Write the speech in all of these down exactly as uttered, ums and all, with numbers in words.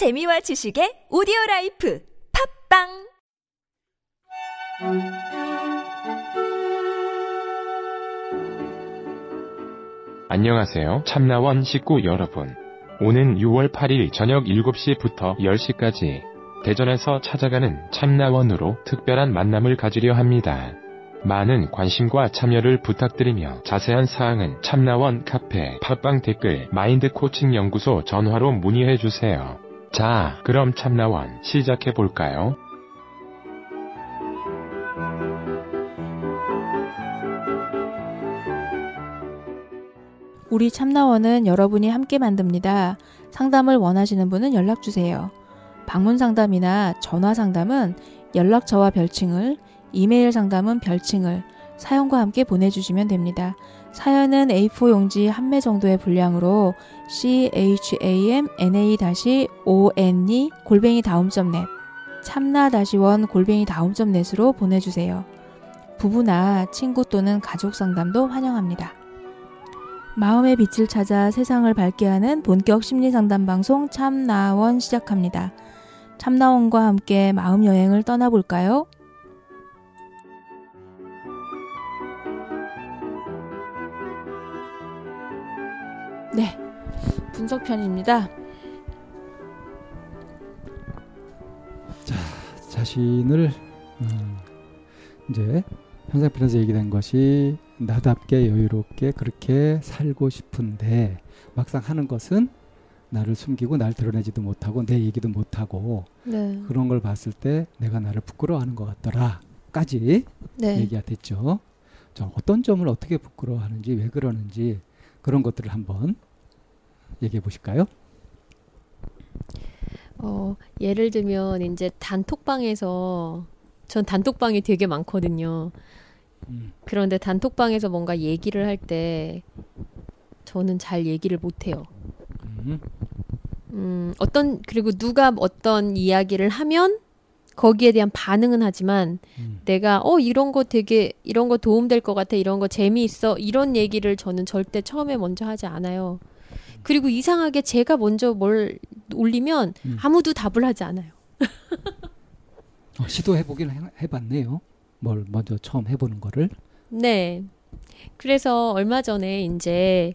재미와 지식의 오디오라이프 팝빵 안녕하세요. 참나원 식구 여러분, 오는 유월 팔일 저녁 일곱 시부터 열 시까지 대전에서 찾아가는 참나원으로 특별한 만남을 가지려 합니다. 많은 관심과 참여를 부탁드리며 자세한 사항은 참나원 카페 팟빵 댓글 마인드코칭연구소 전화로 문의해주세요. 자, 그럼 참나원 시작해볼까요? 우리 참나원은 여러분이 함께 만듭니다. 상담을 원하시는 분은 연락주세요. 방문 상담이나 전화 상담은 연락처와 별칭을, 이메일 상담은 별칭을 사연과 함께 보내주시면 됩니다. 사연은 에이 사 용지 한 매 정도의 분량으로 chamna-one at daum dot net 참나 원 골뱅이 다음 닷 넷으로 보내주세요. 부부나 친구 또는 가족 상담도 환영합니다. 마음의 빛을 찾아 세상을 밝게 하는 본격 심리상담 방송 참나원 시작합니다. 참나원과 함께 마음여행을 떠나볼까요? 네, 분석편입니다. 자, 자신을 음, 이제 현상편에서 얘기된 것이 나답게 여유롭게 그렇게 살고 싶은데 막상 하는 것은 나를 숨기고 날 드러내지도 못하고 내 얘기도 못하고 네. 그런 걸 봤을 때 내가 나를 부끄러워하는 것 같더라까지 네. 얘기가 됐죠. 자, 어떤 점을 어떻게 부끄러워하는지 왜 그러는지 그런 것들을 한번 얘기해 보실까요? 어, 예를 들면 이제 단톡방에서 전 단톡방이 되게 많거든요. 음. 그런데 단톡방에서 뭔가 얘기를 할 때 저는 잘 얘기를 못해요. 음. 음, 어떤 그리고 누가 어떤 이야기를 하면 거기에 대한 반응은 하지만 음. 내가 어 이런 거 되게 이런 거 도움될 것 같아, 이런 거 재미있어, 이런 얘기를 저는 절대 처음에 먼저 하지 않아요. 음. 그리고 이상하게 제가 먼저 뭘 올리면 음. 아무도 답을 하지 않아요. 어, 시도해보긴 해, 해봤네요. 뭘 먼저 처음 해보는 거를. 네. 그래서 얼마 전에 이제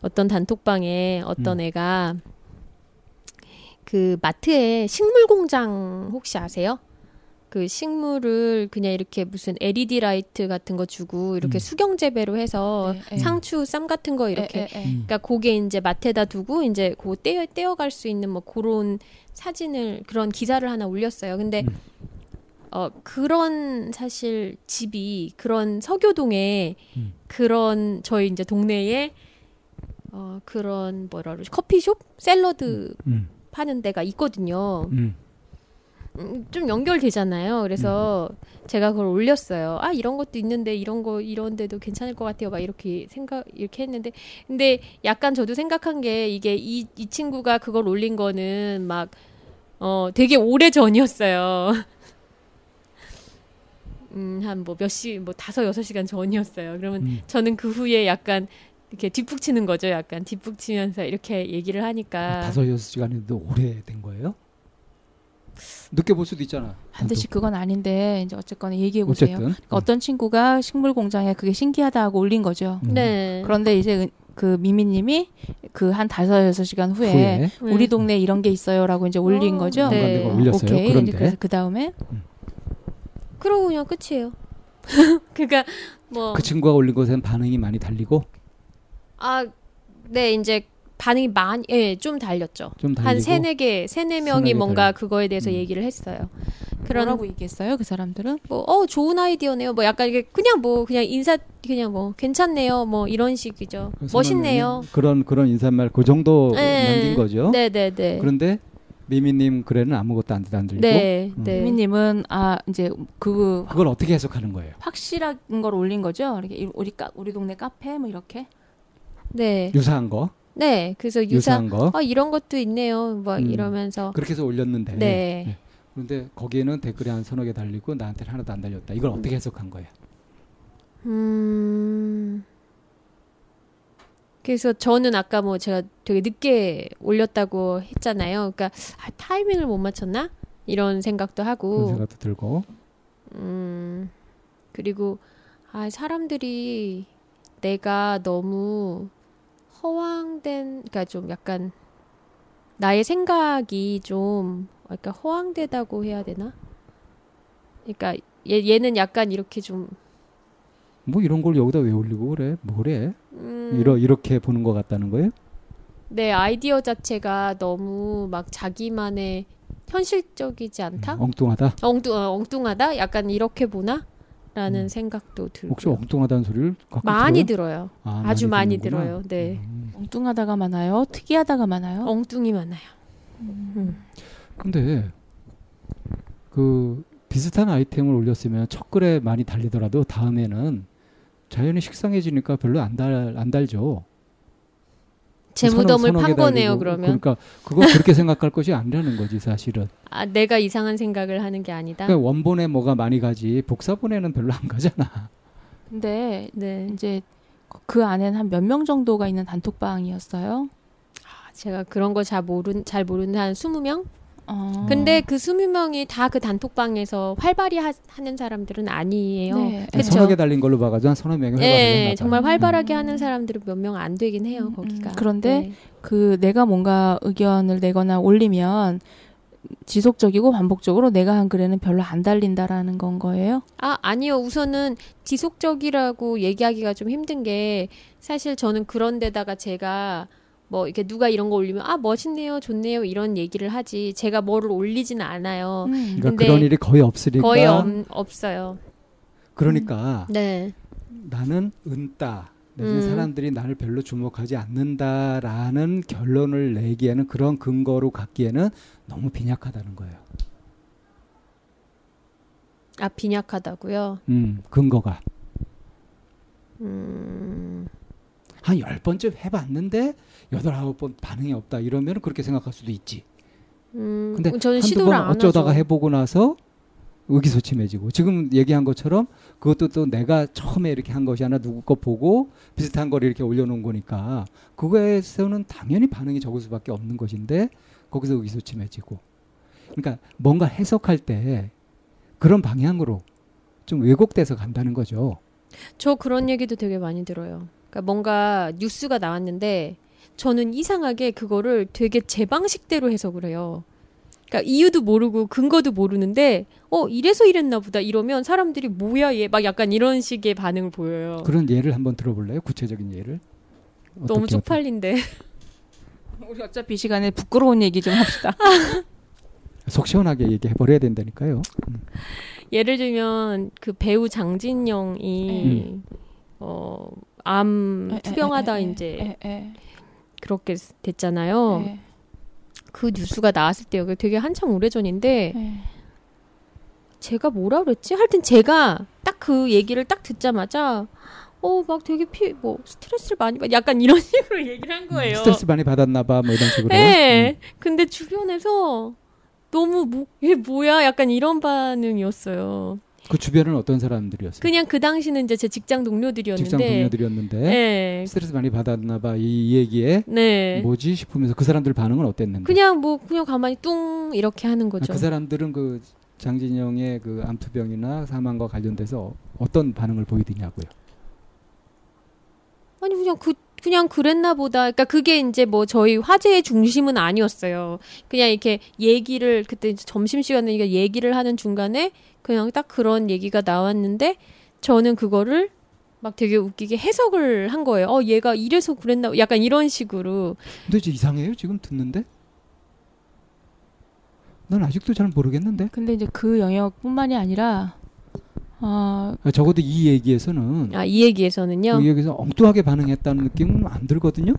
어떤 단톡방에 어떤 음. 애가 그 마트에 식물 공장 혹시 아세요? 그 식물을 그냥 이렇게 무슨 엘이디 라이트 같은 거 주고 이렇게 음. 수경 재배로 해서 에, 에. 상추 쌈 같은 거 이렇게 에, 에, 에. 그러니까 그게 이제 마트에다 두고 이제 그 떼어 떼어갈 수 있는 뭐 그런 사진을 그런 기사를 하나 올렸어요. 근데 음. 어 그런 사실 집이 그런 서교동에 음. 그런 저희 이제 동네에 어 그런 뭐라 그러지 커피숍 샐러드 음. 음. 하는 데가 있거든요. 음. 음, 좀 연결되잖아요. 그래서 음. 제가 그걸 올렸어요. 아 이런 것도 있는데 이런 거 이런 데도 괜찮을 것 같아요. 막 이렇게 생각 이렇게 했는데 근데 약간 저도 생각한 게 이게 이, 이 친구가 그걸 올린 거는 막 어, 되게 오래 전이었어요. 음, 한 뭐 몇 시 뭐 다섯 여섯 시간 전이었어요. 그러면 음. 저는 그 후에 약간 이렇게 뒷북 치는 거죠. 약간 뒷북 치면서 이렇게 얘기를 하니까. 다섯 여섯 시간인데 오래된 거예요? 늦게 볼 수도 있잖아. 반드시 그건 아닌데 이제 어쨌거나 얘기해 보세요. 그러니까 음. 어떤 친구가 식물 공장에 그게 신기하다 하고 올린 거죠. 음. 네. 그런데 이제 그 미미님이 그 한 다섯 여섯 시간 후에, 후에 우리 동네 에 이런 게 있어요라고 이제 올린 어, 거죠. 네. 내가 올렸어요. 오케이. 그런데 그래서 그 다음에 음. 그러고 그냥 끝이에요. 그러니까 뭐 그 친구가 올린 것엔 반응이 많이 달리고. 아, 네, 이제 반응이 많이, 예, 좀 달렸죠. 좀 한 세네 개, 세네 명이 뭔가 달려. 그거에 대해서 음. 얘기를 했어요. 뭐라고 그런, 얘기했어요, 그 사람들은? 뭐, 어, 좋은 아이디어네요. 뭐 약간 이게 그냥 뭐, 그냥 인사, 그냥 뭐, 괜찮네요. 뭐 이런 식이죠. 멋있네요. 그런, 그런 인사말 그 정도 네. 남긴 거죠. 네네네. 네, 네. 그런데 미미님 글에는 아무것도 안 들리고 네, 음. 네. 미미님은 아 이제 그 그걸 어떻게 해석하는 거예요? 확실한 걸 올린 거죠. 이렇게 우리 까 우리 동네 카페 뭐 이렇게. 네. 유사한 거? 네. 그래서 유사, 유사한 거. 아, 이런 것도 있네요. 막 음, 이러면서. 그렇게 해서 올렸는데. 네. 네. 그런데 거기에는 댓글이 한 서너 개 달리고 나한테는 하나도 안 달렸다. 이걸 어떻게 해석한 거야? 음. 그래서 저는 아까 뭐 제가 되게 늦게 올렸다고 했잖아요. 그러니까 아, 타이밍을 못 맞췄나? 이런 생각도 하고. 그런 생각도 들고. 음, 그리고 아, 사람들이 내가 너무 허황된, 그러니까 좀 약간 나의 생각이 좀 그러니까 허황되다고 해야 되나? 그러니까 얘, 얘는 약간 이렇게 좀 뭐 이런 걸 여기다 왜 올리고 그래? 뭐래? 음... 이러, 이렇게 보는 것 같다는 거예요? 네, 아이디어 자체가 너무 막 자기만의 현실적이지 않다? 음, 엉뚱하다? 엉뚱, 어, 엉뚱하다? 약간 이렇게 보나? 라는 음. 생각도 들고. 혹시 엉뚱하다는 소리를 많이 들어요? 들어요. 아, 아주 많이, 많이 들어요. 네. 음. 엉뚱하다가 많아요? 특이하다가 많아요? 엉뚱이 많아요. 음. 음. 근데 그 비슷한 아이템을 올렸으면 첫 글에 많이 달리더라도 다음에는 자연히 식상해지니까 별로 안 달, 안 달죠. 제 무덤을 판 거네요, 그러면. 그러니까 그거 그렇게 생각할 것이 아니라는 거지, 사실은. 아, 내가 이상한 생각을 하는 게 아니다. 그러니까 원본에 뭐가 많이 가지, 복사본에는 별로 안 가잖아. 근데 네. 이제 그 안에는 한 몇 명 정도가 있는 단톡방이었어요. 아, 제가 그런 거 잘 모르는 잘 모르는 한 스무 명? 어. 근데 그 스무 명이 다 그 단톡방에서 활발히 하, 하는 사람들은 아니에요. 네. 서너 개 달린 걸로 봐가지고 한 서너 명이 활발하게 네, 정말 활발하게 음. 하는 사람들은 몇 명 안 되긴 해요. 거기가. 음. 그런데 네. 그 내가 뭔가 의견을 내거나 올리면 지속적이고 반복적으로 내가 한 글에는 별로 안 달린다라는 건 거예요? 아, 아니요. 우선은 지속적이라고 얘기하기가 좀 힘든 게 사실 저는 그런 데다가 제가 뭐 이렇게 누가 이런 거 올리면 아 멋있네요, 좋네요 이런 얘기를 하지 제가 뭐를 올리진 않아요. 음. 그러니까 근데 그런 일이 거의 없으니까 거의 없, 없어요. 그러니까 음. 네. 나는 은따 내지는 음. 사람들이 나를 별로 주목하지 않는다라는 결론을 내기에는 그런 근거로 갖기에는 너무 빈약하다는 거예요. 아 빈약하다고요? 음 근거가. 음. 한 열 번쯤 해봤는데 여덟 아홉 번 반응이 없다 이러면 그렇게 생각할 수도 있지. 음, 근데 한두 번 어쩌다가 하죠. 해보고 나서 의기소침해지고 지금 얘기한 것처럼 그것도 또 내가 처음에 이렇게 한 것이 아니라 누구 거 보고 비슷한 걸 이렇게 올려놓은 거니까 그거에서는 당연히 반응이 적을 수밖에 없는 것인데 거기서 의기소침해지고 그러니까 뭔가 해석할 때 그런 방향으로 좀 왜곡돼서 간다는 거죠. 저 그런 얘기도 되게 많이 들어요. 그러니까 뭔가 뉴스가 나왔는데 저는 이상하게 그거를 되게 제 방식대로 해석을 해요. 그러니까 이유도 모르고 근거도 모르는데 어 이래서 이랬나 보다 이러면 사람들이 뭐야 얘 막 약간 이런 식의 반응을 보여요. 그런 예를 한번 들어볼래요? 구체적인 예를. 너무 쪽팔린데. 우리 어차피 이 시간에 부끄러운 얘기 좀 합시다. 속 시원하게 얘기해버려야 된다니까요. 음. 예를 들면 그 배우 장진영이 음. 어 암 투병하다 이제 에, 에, 에. 그렇게 됐잖아요. 에. 그 뉴스가 나왔을 때요. 되게 한참 오래전인데 에. 제가 뭐라 그랬지? 하여튼 제가 딱 그 얘기를 딱 듣자마자 어 막 되게 피 뭐 스트레스를 많이 받 약간 이런 식으로 얘기를 한 거예요. 스트레스 많이 받았나 봐 뭐 이런 식으로. 네. 음. 근데 주변에서 너무 뭐 얘 뭐야 약간 이런 반응이었어요. 그 주변은 어떤 사람들이었어요? 그냥 그 당시는 이제 제 직장 동료들이었는데 직장 동료들이었는데 네. 스트레스 많이 받았나 봐 이 얘기에 네. 뭐지 싶으면서 그 사람들 반응은 어땠는데? 그냥 뭐 그냥 가만히 뚱 이렇게 하는 거죠. 아, 그 사람들은 그 장진영의 그 암투병이나 사망과 관련돼서 어떤 반응을 보이더냐고요? 아니 그냥 그 그냥 그랬나 보다. 그러니까 그게 이제 뭐 저희 화제의 중심은 아니었어요. 그냥 이렇게 얘기를 그때 점심시간에 얘기를 하는 중간에 그냥 딱 그런 얘기가 나왔는데 저는 그거를 막 되게 웃기게 해석을 한 거예요. 어 얘가 이래서 그랬나 약간 이런 식으로. 근데 이제 이상해요 지금 듣는데? 난 아직도 잘 모르겠는데. 근데 이제 그 영역뿐만이 아니라 아, 적어도 이 얘기에서는 아, 이 얘기에서는요. 이 얘기에서 엉뚱하게 반응했다는 느낌은 안 들거든요.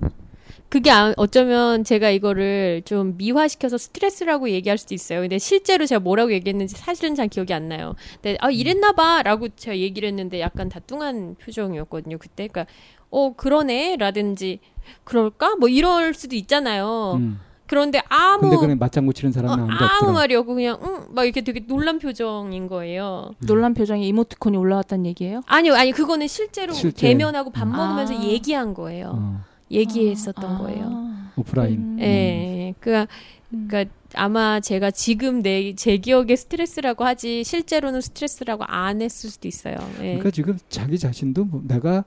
그게 아, 어쩌면 제가 이거를 좀 미화시켜서 스트레스라고 얘기할 수도 있어요. 근데 실제로 제가 뭐라고 얘기했는지 사실은 잘 기억이 안 나요. 근데 아 이랬나봐라고 제가 얘기를 했는데 약간 다뚱한 표정이었거든요. 그때 그러니까 어 그러네라든지 그럴까 뭐 이럴 수도 있잖아요. 음. 그런데 아무 근데 그냥 맞장구 치는 사람은 어, 아무 없더라. 말이 없고 그냥 응 막 이렇게 되게 놀란 표정인 거예요. 음. 놀란 표정에 이모티콘이 올라왔단 얘기예요? 아니요, 아니 그거는 실제로 실제. 대면하고 밥 먹으면서 아. 얘기한 거예요. 어. 얘기했었던 아, 아. 거예요. 오프라인. 네, 음. 그러니까, 그러니까 아마 제가 지금 내, 제 기억에 스트레스라고 하지 실제로는 스트레스라고 안 했을 수도 있어요. 네. 그러니까 지금 자기 자신도 뭐 내가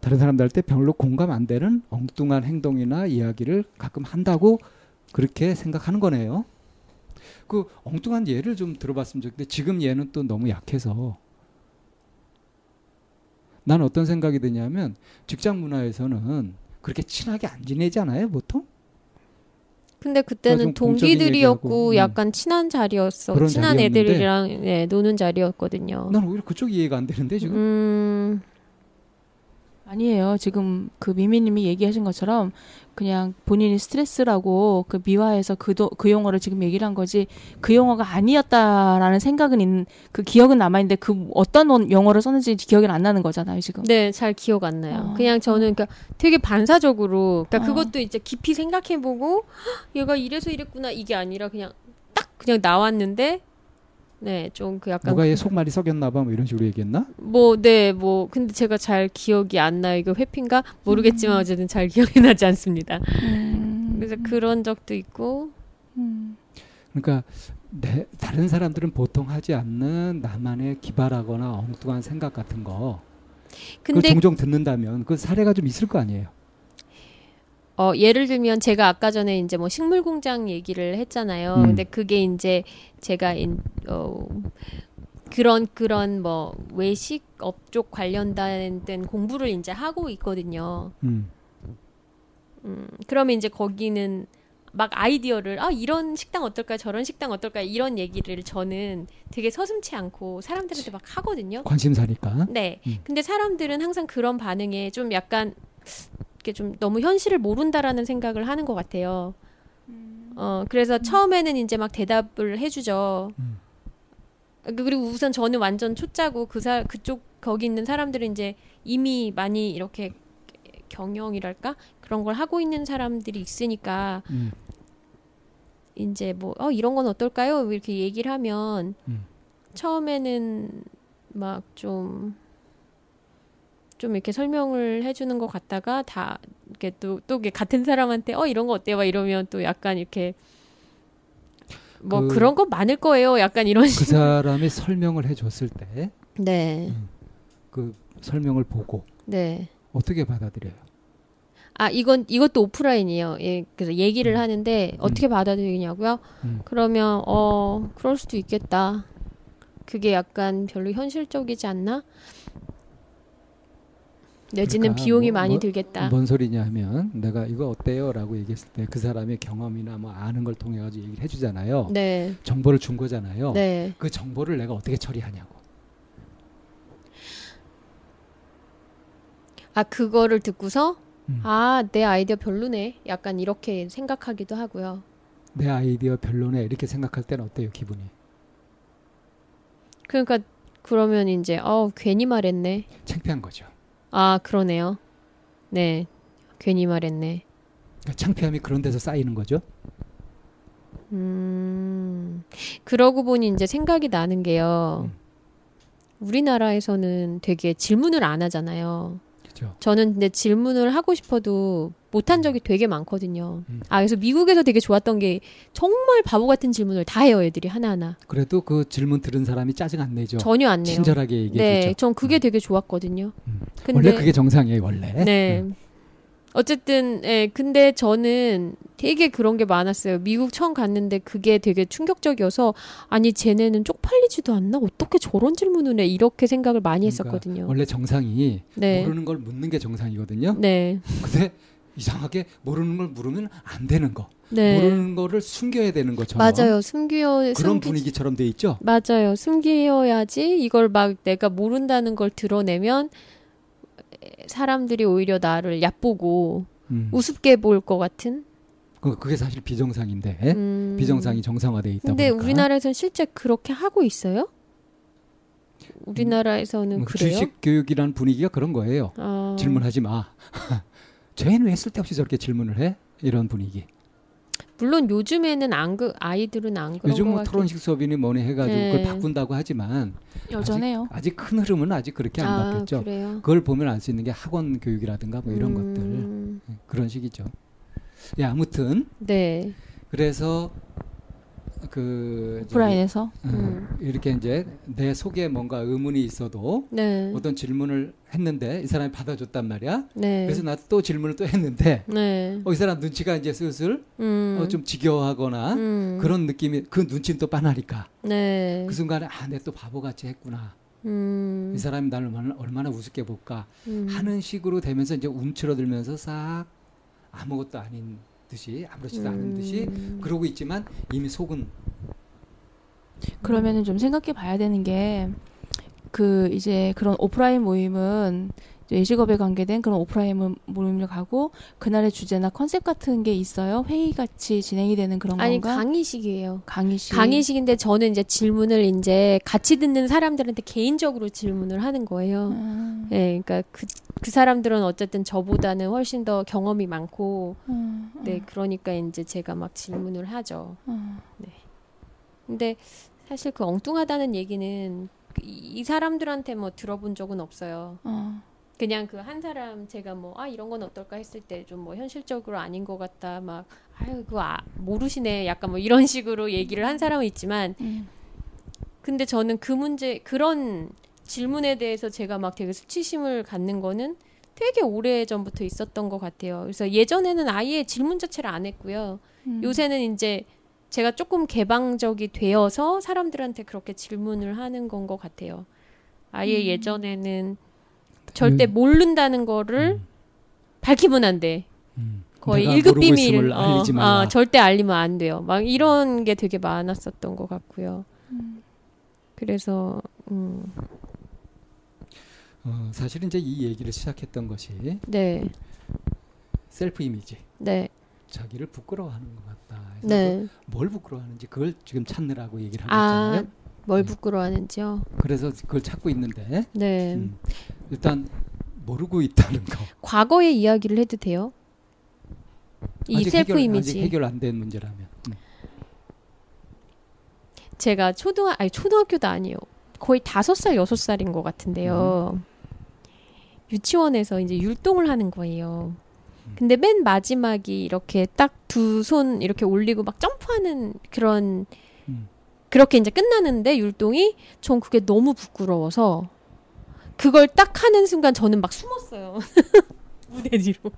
다른 사람들한테 별로 공감 안 되는 엉뚱한 행동이나 이야기를 가끔 한다고 그렇게 생각하는 거네요. 그 엉뚱한 예를 좀 들어봤으면 좋겠는데 지금 예는 또 너무 약해서 난 어떤 생각이 드냐면 직장 문화에서는 그렇게 친하게 안 지내잖아요, 보통. 근데 그때는 동기들이었고 음. 약간 친한 자리였어. 친한 자리였는데, 애들이랑 네, 노는 자리였거든요. 난 오히려 그쪽이 이해가 안 되는데 지금. 음... 아니에요. 지금 그 미미님이 얘기하신 것처럼 그냥 본인이 스트레스라고 그 미화해서 그, 도, 그 용어를 지금 얘기를 한 거지 그 용어가 아니었다라는 생각은 있는 그 기억은 남아있는데 그 어떤 용어를 썼는지 기억이 안 나는 거잖아요. 지금. 네. 잘 기억 안 나요. 어. 그냥 저는 그러니까 되게 반사적으로 그러니까 어. 그것도 이제 깊이 생각해보고 얘가 이래서 이랬구나 이게 아니라 그냥 딱 그냥 나왔는데 네, 좀 그 약간 누가 얘 속말이 썩였나봐 뭐 이런 식으로 얘기했나? 뭐, 네, 뭐 근데 제가 잘 기억이 안 나요. 이거 회피인가 모르겠지만 음. 어쨌든 잘 기억이 나지 않습니다. 음. 그래서 그런 적도 있고. 음. 그러니까 내, 다른 사람들은 보통 하지 않는 나만의 기발하거나 엉뚱한 생각 같은 거. 근데 그걸 종종 듣는다면 그 사례가 좀 있을 거 아니에요. 어, 예를 들면 제가 아까 전에 이제 뭐 식물 공장 얘기를 했잖아요. 음. 근데 그게 이제 제가 인, 어, 그런 그런 뭐 외식 업종 관련된 공부를 이제 하고 있거든요. 음. 음, 그러면 이제 거기는 막 아이디어를 아 이런 식당 어떨까요? 저런 식당 어떨까요? 이런 얘기를 저는 되게 서슴지 않고 사람들한테 막 하거든요. 관심사니까. 네. 음. 근데 사람들은 항상 그런 반응에 좀 약간 좀 너무 현실을 모른다라는 생각을 하는 것 같아요. 음. 어, 그래서 음. 처음에는 이제 막 대답을 해주죠. 음. 그리고 우선 저는 완전 초짜고 그 사, 그쪽 거기 있는 사람들은 이제 이미 많이 이렇게 경영이랄까 그런 걸 하고 있는 사람들이 있으니까 음. 이제 뭐 어, 이런 건 어떨까요? 이렇게 얘기를 하면 음. 처음에는 막 좀 좀 이렇게 설명을 해주는 것 같다가 다 이렇게 또, 또 같은 사람한테 어 이런 거 어때요? 막 이러면 또 약간 이렇게 뭐 그, 그런 거 많을 거예요. 약간 이런 그 식으로. 사람이 설명을 해줬을 때, 네, 음, 그 설명을 보고, 네, 어떻게 받아들여요? 아 이건 이것도 오프라인이에요. 예, 그래서 얘기를 음. 하는데 어떻게 음. 받아들이냐고요? 음. 그러면 어 그럴 수도 있겠다. 그게 약간 별로 현실적이지 않나? 내지는 그러니까 비용이 뭐, 많이 뭐, 들겠다. 뭔 소리냐 하면 내가 이거 어때요? 라고 얘기했을 때 그 사람의 경험이나 뭐 아는 걸 통해 가지고 얘기를 해주잖아요. 네. 정보를 준 거잖아요. 네. 그 정보를 내가 어떻게 처리하냐고. 아 그거를 듣고서 음. 아 내 아이디어 별로네. 약간 이렇게 생각하기도 하고요. 내 아이디어 별로네. 이렇게 생각할 때는 어때요? 기분이. 그러니까 그러면 이제 어 괜히 말했네. 창피한 거죠. 아 그러네요. 네, 괜히 말했네. 그러니까 창피함이 그런 데서 쌓이는 거죠. 음, 그러고 보니 이제 생각이 나는 게요. 음. 우리나라에서는 되게 질문을 안 하잖아요. 그렇죠. 저는 근데 질문을 하고 싶어도 못한 적이 되게 많거든요. 음. 아 그래서 미국에서 되게 좋았던 게 정말 바보 같은 질문을 다 해요, 애들이 하나하나. 그래도 그 질문 들은 사람이 짜증 안 내죠. 전혀 안 내요. 친절하게 얘기해주죠. 네, 전 그게 음. 되게 좋았거든요. 음. 근데, 원래 그게 정상이에요, 원래. 네. 음. 어쨌든, 예, 근데 저는 되게 그런 게 많았어요. 미국 처음 갔는데 그게 되게 충격적이어서 아니 쟤네는 쪽팔리지도 않나? 어떻게 저런 질문을 해? 이렇게 생각을 많이 그러니까 했었거든요. 원래 정상이 네. 모르는 걸 묻는 게 정상이거든요. 네. 근데 이상하게 모르는 걸 물으면 안 되는 거. 네. 모르는 거를 숨겨야 되는 것처럼. 맞아요. 숨겨 그런 숨기... 분위기처럼 돼 있죠. 맞아요. 숨겨야지 이걸 막 내가 모른다는 걸 드러내면 사람들이 오히려 나를 얕보고 음. 우습게 볼 것 같은. 그 그게 사실 비정상인데 음. 비정상이 정상화돼 있다 근데 보니까. 우리나라에서는 실제 그렇게 하고 있어요? 우리나라에서는 음, 그래요? 주식 교육이란 분위기가 그런 거예요. 아. 질문하지 마. 쟤는 왜 쓸데없이 저렇게 질문을 해? 이런 분위기. 물론 요즘에는 안 그 아이들은 안 그런 요즘 뭐 토론식 수업이니 뭐니 해가지고 네. 그걸 바꾼다고 하지만 여전해요. 아직, 아직 큰 흐름은 아직 그렇게 안 아, 바뀌었죠. 그래요? 그걸 보면 알 수 있는 게 학원 교육이라든가 뭐 이런 음... 것들. 음. 그런 식이죠. 예, 아무튼. 네. 그래서 그 오프라인에서 음, 음. 이렇게 이제 내 속에 뭔가 의문이 있어도 네. 어떤 질문을 했는데 이 사람이 받아줬단 말이야. 네. 그래서 나 또 질문을 또 했는데 네. 어, 이 사람 눈치가 이제 슬슬 음. 어, 좀 지겨워하거나 음. 그런 느낌이 그 눈치는 또 빤하니까 네. 그 순간에 아, 내 또 바보같이 했구나. 음. 이 사람이 나를 얼마나, 얼마나 우습게 볼까 음. 하는 식으로 되면서 이제 움츠러들면서 싹 아무것도 아닌 듯이 아무렇지도 음. 않은 듯이 그러고 있지만 이미 속은. 그러면은 좀 생각해 봐야 되는 게 그 이제 그런 오프라인 모임은 이제 예식업에 관계된 그런 오프라인 모임을 가고 그날의 주제나 컨셉 같은 게 있어요? 회의같이 진행이 되는 그런 아니, 건가? 아니 강의식이에요. 강의식. 강의식인데 저는 이제 질문을 이제 같이 듣는 사람들한테 개인적으로 질문을 하는 거예요. 음. 네, 그러니까 그, 그 사람들은 어쨌든 저보다는 훨씬 더 경험이 많고 음, 음. 네, 그러니까 이제 제가 막 질문을 하죠. 음. 네. 근데 사실 그 엉뚱하다는 얘기는 이 사람들한테 뭐 들어본 적은 없어요. 어. 그냥 그 한 사람 제가 뭐 아 이런 건 어떨까 했을 때 좀 뭐 현실적으로 아닌 것 같다 막 아유 그거 아, 모르시네 약간 뭐 이런 식으로 얘기를 한 사람은 있지만 음. 근데 저는 그 문제 그런 질문에 대해서 제가 막 되게 수치심을 갖는 거는 되게 오래전부터 있었던 것 같아요. 그래서 예전에는 아예 질문 자체를 안 했고요. 음. 요새는 이제 제가 조금 개방적이 되어서 사람들한테 그렇게 질문을 하는 건 것 같아요. 아예 음. 예전에는 절대 모른다는 거를 음. 밝히면 안 돼. 음. 거의 일급 비밀을 어, 아, 절대 알리면 안 돼요. 막 이런 게 되게 많았었던 것 같고요. 음. 그래서 음. 어, 사실 이제 이 얘기를 시작했던 것이 네. 셀프 이미지. 네. 자기를 부끄러워하는 것 같다. 그래서 네. 뭘 부끄러워하는지 그걸 지금 찾느라고 얘기를 하고 아, 있잖아요. 뭘 부끄러워하는지요? 그래서 그걸 찾고 있는데 네. 음, 일단 모르고 있다는 거. 과거의 이야기를 해도 돼요? 이 셀프 해결, 이미지. 아직 해결 안 된 문제라면. 음. 제가 초등 아니 초등학교도 아니에요. 거의 다섯 살 여섯 살인 것 같은데요. 음. 유치원에서 이제 율동을 하는 거예요. 근데 맨 마지막이 이렇게 딱 두 손 이렇게 올리고 막 점프하는 그런 음. 그렇게 이제 끝나는데 율동이 전 그게 너무 부끄러워서 그걸 딱 하는 순간 저는 막 숨었어요. 무대 뒤로.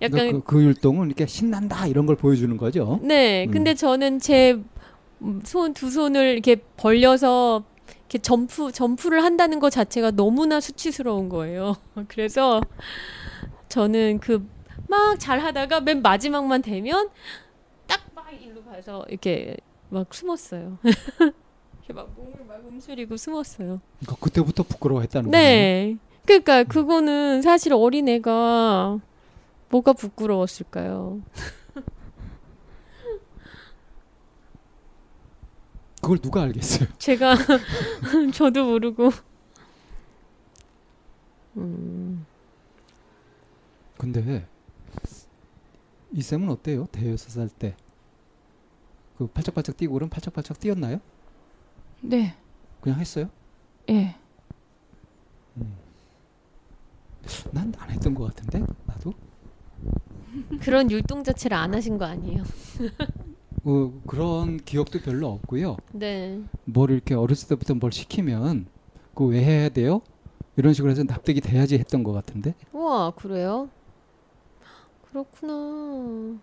약간 그, 그 율동은 이렇게 신난다 이런 걸 보여주는 거죠. 네. 음. 근데 저는 제 손 두 손을 이렇게 벌려서 이렇게 점프 점프를 한다는 것 자체가 너무나 수치스러운 거예요. 그래서 저는 그 막 잘하다가 맨 마지막만 되면 딱 막 일로 가서 이렇게 막 숨었어요. 이렇게 막 몸을 막 움츠리고 숨었어요. 그러니까 그때부터 부끄러워했다는 거예요? 네. 그러니까 그거는 사실 어린애가 뭐가 부끄러웠을까요? 그걸 누가 알겠어요? 제가 저도 모르고 음... 근데 이 쌤은 어때요? 대여섯 살 때 그 팔짝팔짝 뛰고 그럼 팔짝팔짝 뛰었나요? 네. 그냥 했어요? 예. 음. 난 안 했던 것 같은데 나도. 그런 율동 자체를 안 하신 거 아니에요? 어, 그런 기억도 별로 없고요. 네. 뭘 이렇게 어렸을 때부터 뭘 시키면 그거 왜 해야 돼요? 이런 식으로 해서 납득이 돼야지 했던 것 같은데. 우와 그래요? 그렇구나.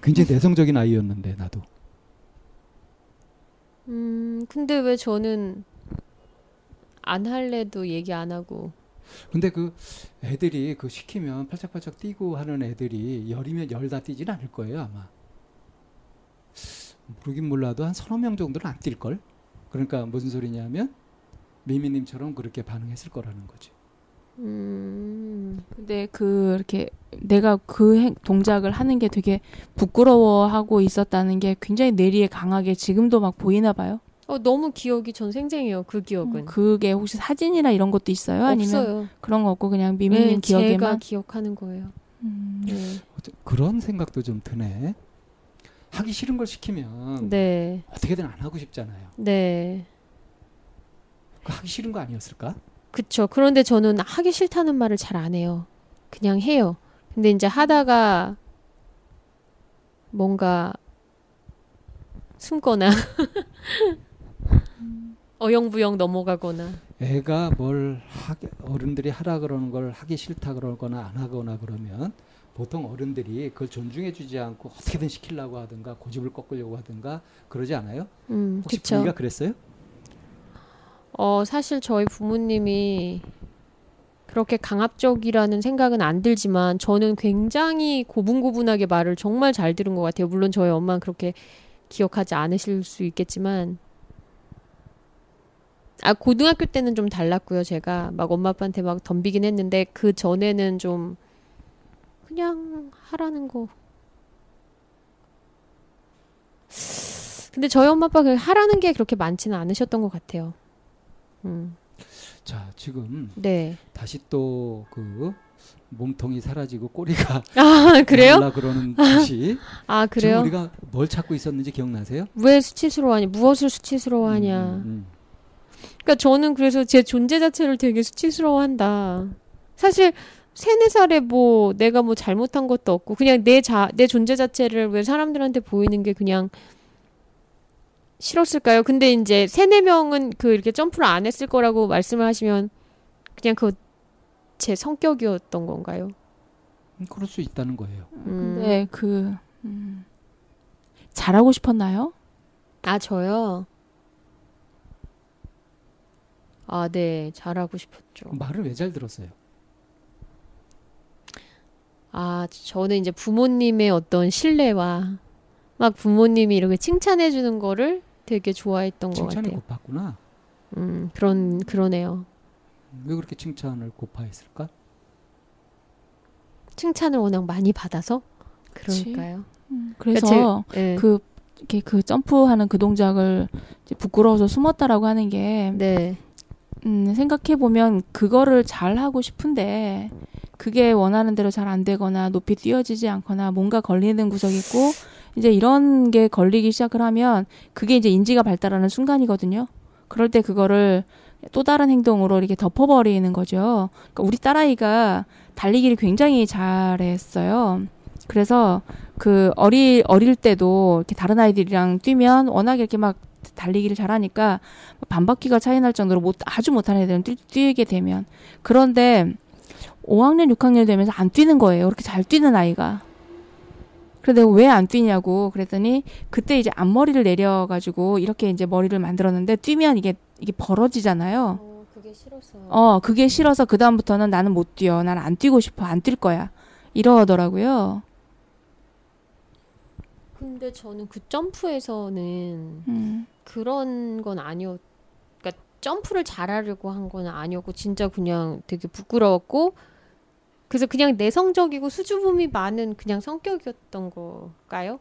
굉장히 내성적인 아이였는데 나도. 음 근데 왜 저는 안 할래도 얘기 안 하고. 근데 그 애들이 그 시키면 팔짝팔짝 뛰고 하는 애들이 열이면 열 다 뛰진 않을 거예요 아마. 모르긴 몰라도 한 서너 명 정도는 안 뛸 걸. 그러니까 무슨 소리냐면 미미님처럼 그렇게 반응했을 거라는 거지. 음. 근데 그 이렇게 내가 그 행, 동작을 하는 게 되게 부끄러워하고 있었다는 게 굉장히 뇌리에 강하게 지금도 막 보이나 봐요. 어 너무 기억이 전 생생해요. 그 기억은. 음, 그게 혹시 사진이나 이런 것도 있어요? 아니면 없어요. 그런 거 없고 그냥 미미님 네, 기억에만. 제가 기억하는 거예요. 음. 네. 그런 생각도 좀 드네. 하기 싫은 걸 시키면 네. 어떻게든 안 하고 싶잖아요. 네. 하기 싫은 거 아니었을까? 그쵸. 그런데 저는 하기 싫다는 말을 잘 안 해요. 그냥 해요. 근데 이제 하다가 뭔가 숨거나 어영부영 넘어가거나 애가 뭘 하게, 어른들이 하라 그러는 걸 하기 싫다 그러거나 안 하거나 그러면 보통 어른들이 그걸 존중해 주지 않고 어떻게든 시키려고 하든가 고집을 꺾으려고 하든가 그러지 않아요? 음, 혹시 그쵸. 부모가 그랬어요? 어, 사실 저희 부모님이 그렇게 강압적이라는 생각은 안 들지만 저는 굉장히 고분고분하게 말을 정말 잘 들은 것 같아요. 물론 저희 엄마는 그렇게 기억하지 않으실 수 있겠지만 아 고등학교 때는 좀 달랐고요. 제가 막 엄마 아빠한테 막 덤비긴 했는데 그 전에는 좀 그냥 하라는 거. 근데 저희 엄마 아빠가 하라는 게 그렇게 많지는 않으셨던 것 같아요. 음. 자 지금 네. 다시 또 그 몸통이 사라지고 꼬리가 아 그래요? 날라 그러는 듯이 아 그래요? 지금 우리가 뭘 찾고 있었는지 기억나세요? 왜 수치스러워하냐? 무엇을 수치스러워하냐? 음, 음. 그러니까 저는 그래서 제 존재 자체를 되게 수치스러워한다. 사실 세네 살에 뭐 내가 뭐 잘못한 것도 없고 그냥 내 자 내 존재 자체를 왜 사람들한테 보이는 게 그냥 싫었을까요? 근데 이제 세네 명은 그 이렇게 점프를 안 했을 거라고 말씀을 하시면 그냥 그 제 성격이었던 건가요? 그럴 수 있다는 거예요. 음. 근데 그 음, 잘하고 싶었나요? 아 저요? 아 네 잘하고 싶었죠. 말을 왜 잘 들었어요? 아 저는 이제 부모님의 어떤 신뢰와 막 부모님이 이렇게 칭찬해 주는 거를 되게 좋아했던 것 같아요. 칭찬을 고팠구나. 음, 그런 그러네요. 왜 그렇게 칭찬을 고파했을까? 칭찬을 워낙 많이 받아서 그럴까요? 음, 그래서 그러니까 제, 그 이렇게 그 점프하는 그 동작을 이제 부끄러워서 숨었다라고 하는 게 네. 음, 생각해 보면 그거를 잘 하고 싶은데 그게 원하는 대로 잘 안 되거나 높이 뛰어지지 않거나 뭔가 걸리는 구석이 있고. 이제 이런 게 걸리기 시작을 하면 그게 이제 인지가 발달하는 순간이거든요. 그럴 때 그거를 또 다른 행동으로 이렇게 덮어버리는 거죠. 그러니까 우리 딸아이가 달리기를 굉장히 잘했어요. 그래서 그 어리, 어릴 때도 이렇게 다른 아이들이랑 뛰면 워낙 이렇게 막 달리기를 잘하니까 반바퀴가 차이 날 정도로 못, 아주 못하는 애들은 뛰, 뛰게 되면. 그런데 오 학년, 육 학년 되면서 안 뛰는 거예요. 그렇게 잘 뛰는 아이가. 그래 내가 왜 안 뛰냐고 그랬더니 그때 이제 앞머리를 내려가지고 이렇게 이제 머리를 만들었는데 뛰면 이게 이게 벌어지잖아요. 어, 그게 싫어서. 어, 그게 싫어서 그 다음부터는 나는 못 뛰어, 난 안 뛰고 싶어, 안 뛸 거야 이러더라고요. 근데 저는 그 점프에서는 음. 그런 건 아니었. 그러니까 점프를 잘하려고 한 건 아니었고 진짜 그냥 되게 부끄러웠고. 그래서 그냥 내성적이고 수줍음이 많은 그냥 성격이었던 걸까요?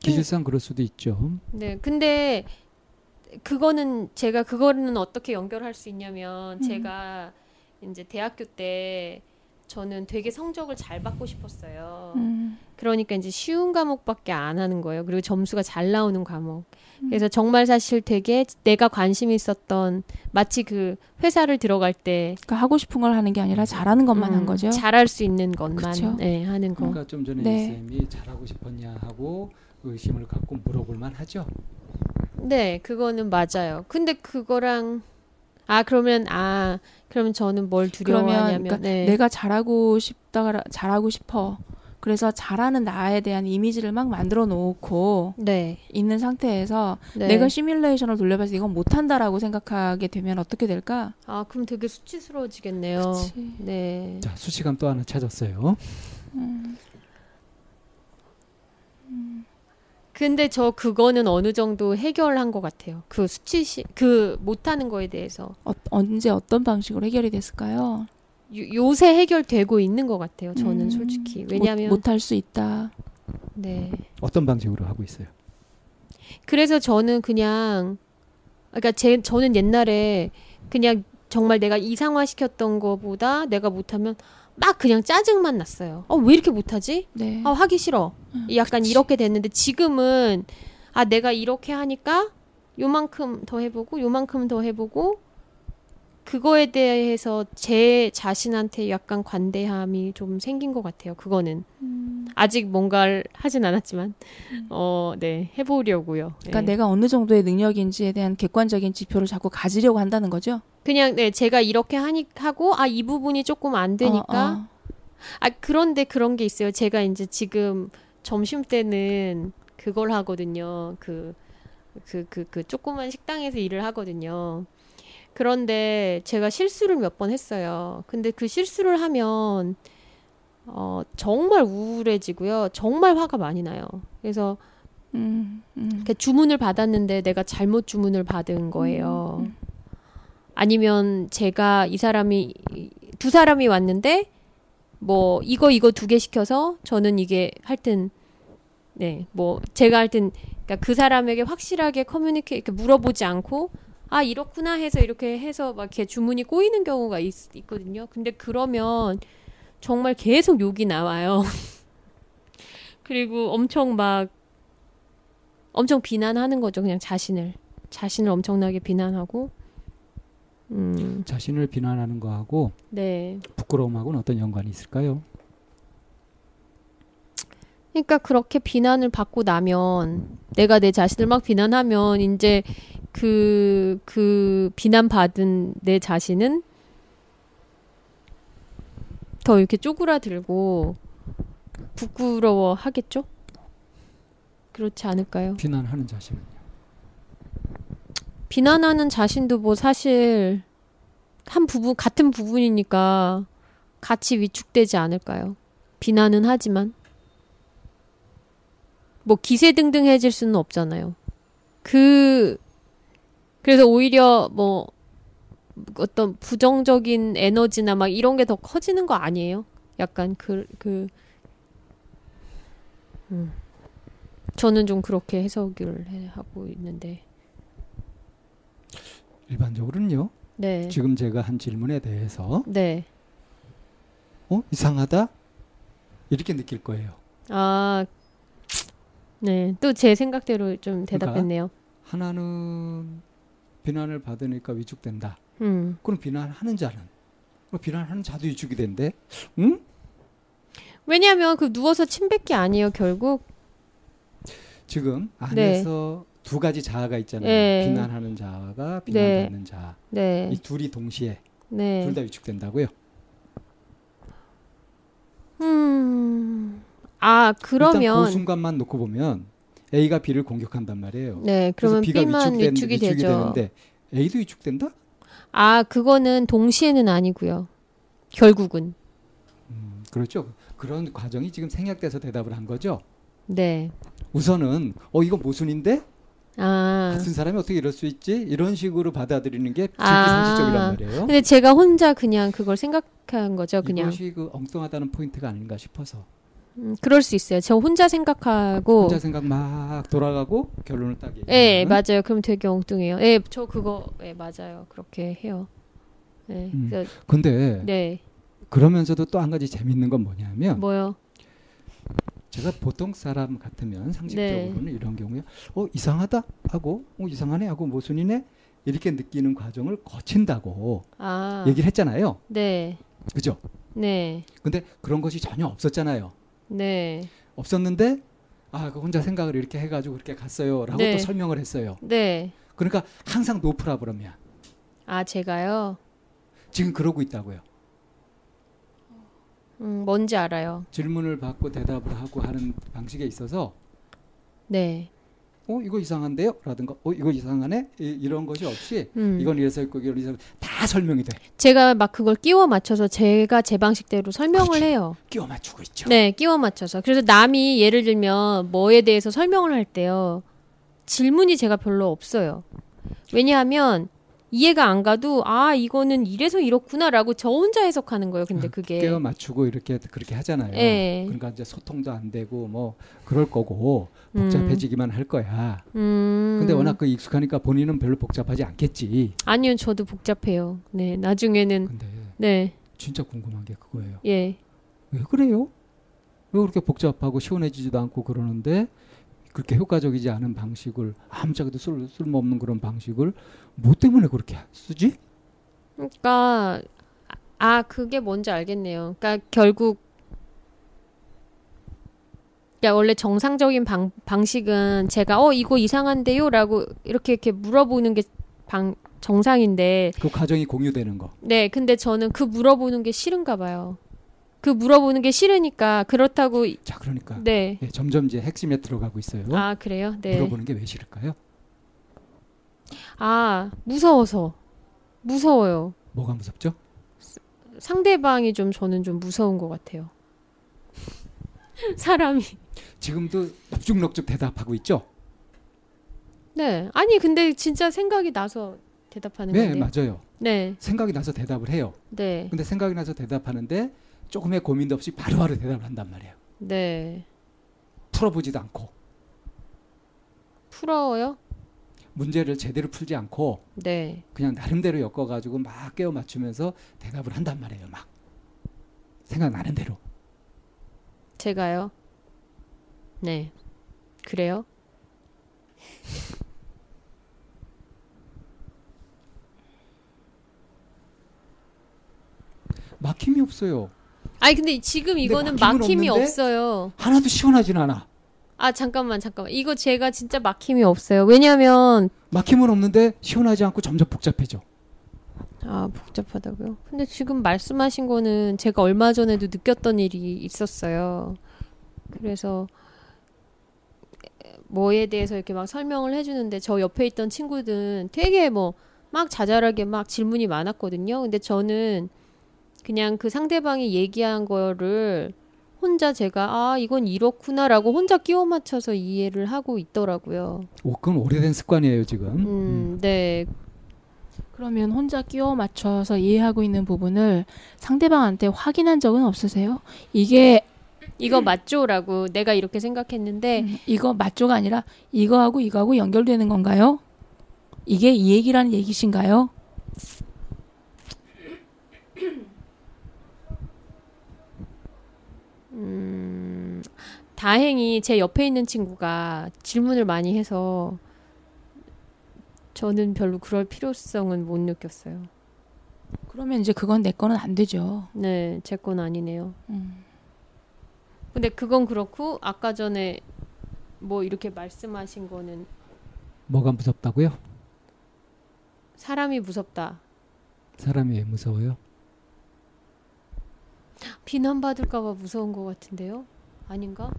기질상 그럴 수도 있죠. 네, 근데 그거는 제가 그거는 어떻게 연결할 수 있냐면 음. 제가 이제 대학교 때 저는 되게 성적을 잘 받고 싶었어요. 음. 그러니까 이제 쉬운 과목밖에 안 하는 거예요. 그리고 점수가 잘 나오는 과목. 음. 그래서 정말 사실 되게 내가 관심이 있었던 마치 그 회사를 들어갈 때 그러니까 하고 싶은 걸 하는 게 아니라 잘하는 것만 음, 한 거죠. 잘할 수 있는 것만 네, 하는 거. 그러니까 좀 전에 네. 쌤이 잘하고 싶었냐 하고 의심을 갖고 물어볼 만하죠. 네, 그거는 맞아요. 근데 그거랑 아 그러면 아 그러면 저는 뭘 두려워하냐면 그러니까 네. 내가 잘하고 싶다 잘하고 싶어 그래서 잘하는 나에 대한 이미지를 막 만들어 놓고 네. 있는 상태에서 네. 내가 시뮬레이션을 돌려봐서 이건 못한다라고 생각하게 되면 어떻게 될까? 아 그럼 되게 수치스러워지겠네요. 그치. 네. 자 수치감 또 하나 찾았어요. 음. 음. 근데 저 그거는 어느 정도 해결한 것 같아요. 그 수치시 그 못하는 거에 대해서 어, 언제 어떤 방식으로 해결이 됐을까요? 요, 요새 해결되고 있는 것 같아요. 저는 음, 솔직히 왜냐하면 못할 수 있다. 네. 어떤 방식으로 하고 있어요? 그래서 저는 그냥 그러니까 제 저는 옛날에 그냥 정말 내가 이상화시켰던 거보다 내가 못하면. 막 그냥 짜증만 났어요. 어, 왜 이렇게 못하지? 네. 아, 하기 싫어. 응, 약간 그치. 이렇게 됐는데 지금은 아 내가 이렇게 하니까 요만큼 더 해보고 요만큼 더 해보고 그거에 대해서 제 자신한테 약간 관대함이 좀 생긴 것 같아요. 그거는 음. 아직 뭔가를 하진 않았지만 음. 어, 네, 해보려고요. 그러니까 네. 내가 어느 정도의 능력인지에 대한 객관적인 지표를 자꾸 가지려고 한다는 거죠? 그냥 네, 제가 이렇게 하니, 하고 아, 이 부분이 조금 안 되니까 어, 어. 아, 그런데 그런 게 있어요. 제가 이제 지금 점심 때는 그걸 하거든요. 그, 그, 그, 그 조그만 식당에서 일을 하거든요. 그런데 제가 실수를 몇 번 했어요. 근데 그 실수를 하면 어, 정말 우울해지고요. 정말 화가 많이 나요. 그래서 음, 음. 주문을 받았는데 내가 잘못 주문을 받은 거예요. 음, 음. 아니면 제가 이 사람이 두 사람이 왔는데 뭐 이거 이거 두 개 시켜서 저는 이게 하여튼 네, 뭐 제가 하여튼 그러니까 그 사람에게 확실하게 커뮤니케 이렇게 물어보지 않고 아, 이렇구나 해서 이렇게 해서 막 이렇게 주문이 꼬이는 경우가 있, 있거든요. 근데 그러면 정말 계속 욕이 나와요. 그리고 엄청 막 엄청 비난하는 거죠. 그냥 자신을 자신을 엄청나게 비난하고 음. 자신을 비난하는 거하고 네. 부끄러움하고는 어떤 연관이 있을까요? 그러니까 그렇게 비난을 받고 나면 내가 내 자신을 막 비난하면 이제 그, 그 비난받은 내 자신은 더 이렇게 쪼그라들고 부끄러워하겠죠? 그렇지 않을까요? 비난하는 자신은요? 비난하는 자신도 뭐 사실 한 부분 같은 부분이니까 같이 위축되지 않을까요? 비난은 하지만 뭐 기세등등해질 수는 없잖아요. 그 그래서 오히려 뭐 어떤 부정적인 에너지나 막 이런 게 더 커지는 거 아니에요? 약간 그 그 음. 저는 좀 그렇게 해석을 해, 하고 있는데 일반적으로는요. 네. 지금 제가 한 질문에 대해서 네. 어? 이상하다? 이렇게 느낄 거예요. 아. 네. 또 제 생각대로 좀 대답했네요. 그러니까 하나는 비난을 받으니까 위축된다. 음. 그럼 비난하는 자는 비난하는 자도 위축이 된대. 응? 왜냐하면 그 누워서 침뱉기 아니에요. 결국 지금 안에서 네. 두 가지 자아가 있잖아요. 네. 비난하는 자아가 비난받는 네. 자아. 네. 이 둘이 동시에 네. 둘 다 위축된다고요? 음. 아, 그러면 일단 그 순간만 놓고 보면 A가 B를 공격한단 말이에요. 네, 그러면 B가 B만 위축이, 위축이 되죠. 되는데 A도 위축된다? 아, 그거는 동시에는 아니고요. 결국은. 음, 그렇죠. 그런 과정이 지금 생략돼서 대답을 한 거죠. 네. 우선은 어 이거 모순인데? 아. 같은 사람이 어떻게 이럴 수 있지? 이런 식으로 받아들이는 게 지극상식적이란 아. 말이에요. 근데 제가 혼자 그냥 그걸 생각한 거죠. 그냥. 이것이 그 엉뚱하다는 포인트가 아닌가 싶어서. 음, 그럴 수 있어요. 저 혼자 생각하고 혼자 생각 막 돌아가고 결론을 딱 얘기하면 예, 맞아요. 그럼 되게 엉뚱해요. 예, 저 그거 예, 맞아요. 그렇게 해요. 예. 음, 그래서, 근데 네. 그러면서도 또 한 가지 재밌는 건 뭐냐면 뭐요? 제가 보통 사람 같으면 상식적으로는 네. 이런 경우에 어, 이상하다 하고 어, 이상하네 하고 모순이네 이렇게 느끼는 과정을 거친다고 아. 얘기를 했잖아요. 네. 그죠? 네. 근데 그런 것이 전혀 없었잖아요. 네. 없었는데 아, 그 혼자 생각을 이렇게 해가지고 그렇게 갔어요라고 네. 또 설명을 했어요. 네. 그러니까 항상 노프라 그러면. 아, 제가요? 지금 그러고 있다고요. 음, 뭔지 알아요. 질문을 받고 대답을 하고 하는 방식에 있어서. 네. 어, 이거 이상한데요? 라든가 어, 이거 이상하네? 이, 이런 것이 없이 음. 이건 이래서 있고 이건 이래서 다 설명이 돼. 제가 막 그걸 끼워 맞춰서 제가 제 방식대로 설명을 그렇죠. 해요. 끼워 맞추고 있죠. 네, 끼워 맞춰서. 그래서 남이 예를 들면 뭐에 대해서 설명을 할 때요. 질문이 제가 별로 없어요. 왜냐하면 이해가 안 가도 아, 이거는 이래서 이렇구나라고 저 혼자 해석하는 거예요. 근데 그게 끼워 맞추고 이렇게 그렇게 하잖아요. 네. 그러니까 이제 소통도 안 되고 뭐 그럴 거고 복잡해지기만 음. 할 거야. 음. 근데 워낙 그 익숙하니까 본인은 별로 복잡하지 않겠지. 아니요, 저도 복잡해요. 네, 나중에는. 근데 네. 진짜 궁금한 게 그거예요. 예. 왜 그래요? 왜 그렇게 복잡하고 시원해지지도 않고 그러는데? 그렇게 효과적이지 않은 방식을 아무짝에도 쓸, 쓸모없는 그런 방식을 뭐 때문에 그렇게 쓰지? 그러니까 아 그게 뭔지 알겠네요. 그러니까 결국 그러니까 원래 정상적인 방, 방식은 제가 어 이거 이상한데요? 라고 이렇게 이렇게 물어보는 게 방, 정상인데 그 과정이 공유되는 거. 네. 근데 저는 그 물어보는 게 싫은가 봐요. 그 물어보는 게 싫으니까 그렇다고 자 그러니까 네. 네, 점점 이제 핵심에 들어가고 있어요. 아 그래요? 네. 물어보는 게 왜 싫을까요? 아 무서워서 무서워요. 뭐가 무섭죠? 스, 상대방이 좀 저는 좀 무서운 것 같아요. 사람이 지금도 넙죽넙죽 대답하고 있죠? 네. 아니 근데 진짜 생각이 나서 대답하는 건데. 네 맞아요. 네. 생각이 나서 대답을 해요. 네. 근데 생각이 나서 대답하는데 조금의 고민도 없이 바로바로 대답을 한단 말이에요. 네. 풀어보지도 않고. 풀어요? 문제를 제대로 풀지 않고 네. 그냥 나름대로 엮어가지고 막 깨워 맞추면서 대답을 한단 말이에요. 막. 생각나는 대로. 제가요? 네. 그래요? 막힘이 없어요. 아니 근데 지금 이거는 근데 막힘이 없어요. 하나도 시원하진 않아. 아 잠깐만 잠깐만 이거 제가 진짜 막힘이 없어요. 왜냐면 막힘은 없는데 시원하지 않고 점점 복잡해져. 아 복잡하다고요? 근데 지금 말씀하신 거는 제가 얼마 전에도 느꼈던 일이 있었어요. 그래서 뭐에 대해서 이렇게 막 설명을 해주는데 저 옆에 있던 친구들은 되게 뭐 막 자잘하게 막 질문이 많았거든요. 근데 저는 그냥 그 상대방이 얘기한 거를 혼자 제가 아 이건 이렇구나라고 혼자 끼워 맞춰서 이해를 하고 있더라고요. 오, 그건 오래된 습관이에요 지금. 음, 음. 네. 그러면 혼자 끼워 맞춰서 이해하고 있는 부분을 상대방한테 확인한 적은 없으세요? 이게 이거 맞죠라고 내가 이렇게 생각했는데 음, 이거 맞죠가 아니라 이거하고 이거하고 연결되는 건가요? 이게 이 얘기라는 얘기신가요? 음, 다행히 제 옆에 있는 친구가 질문을 많이 해서 저는 별로 그럴 필요성은 못 느꼈어요. 그러면 이제 그건 내 거는 안 되죠. 네, 제 건 아니네요. 음. 근데 그건 그렇고 아까 전에 뭐 이렇게 말씀하신 거는 뭐가 무섭다고요? 사람이 무섭다. 사람이 왜 무서워요? 비난받을까봐 무서운 것 같은데요? 아닌가?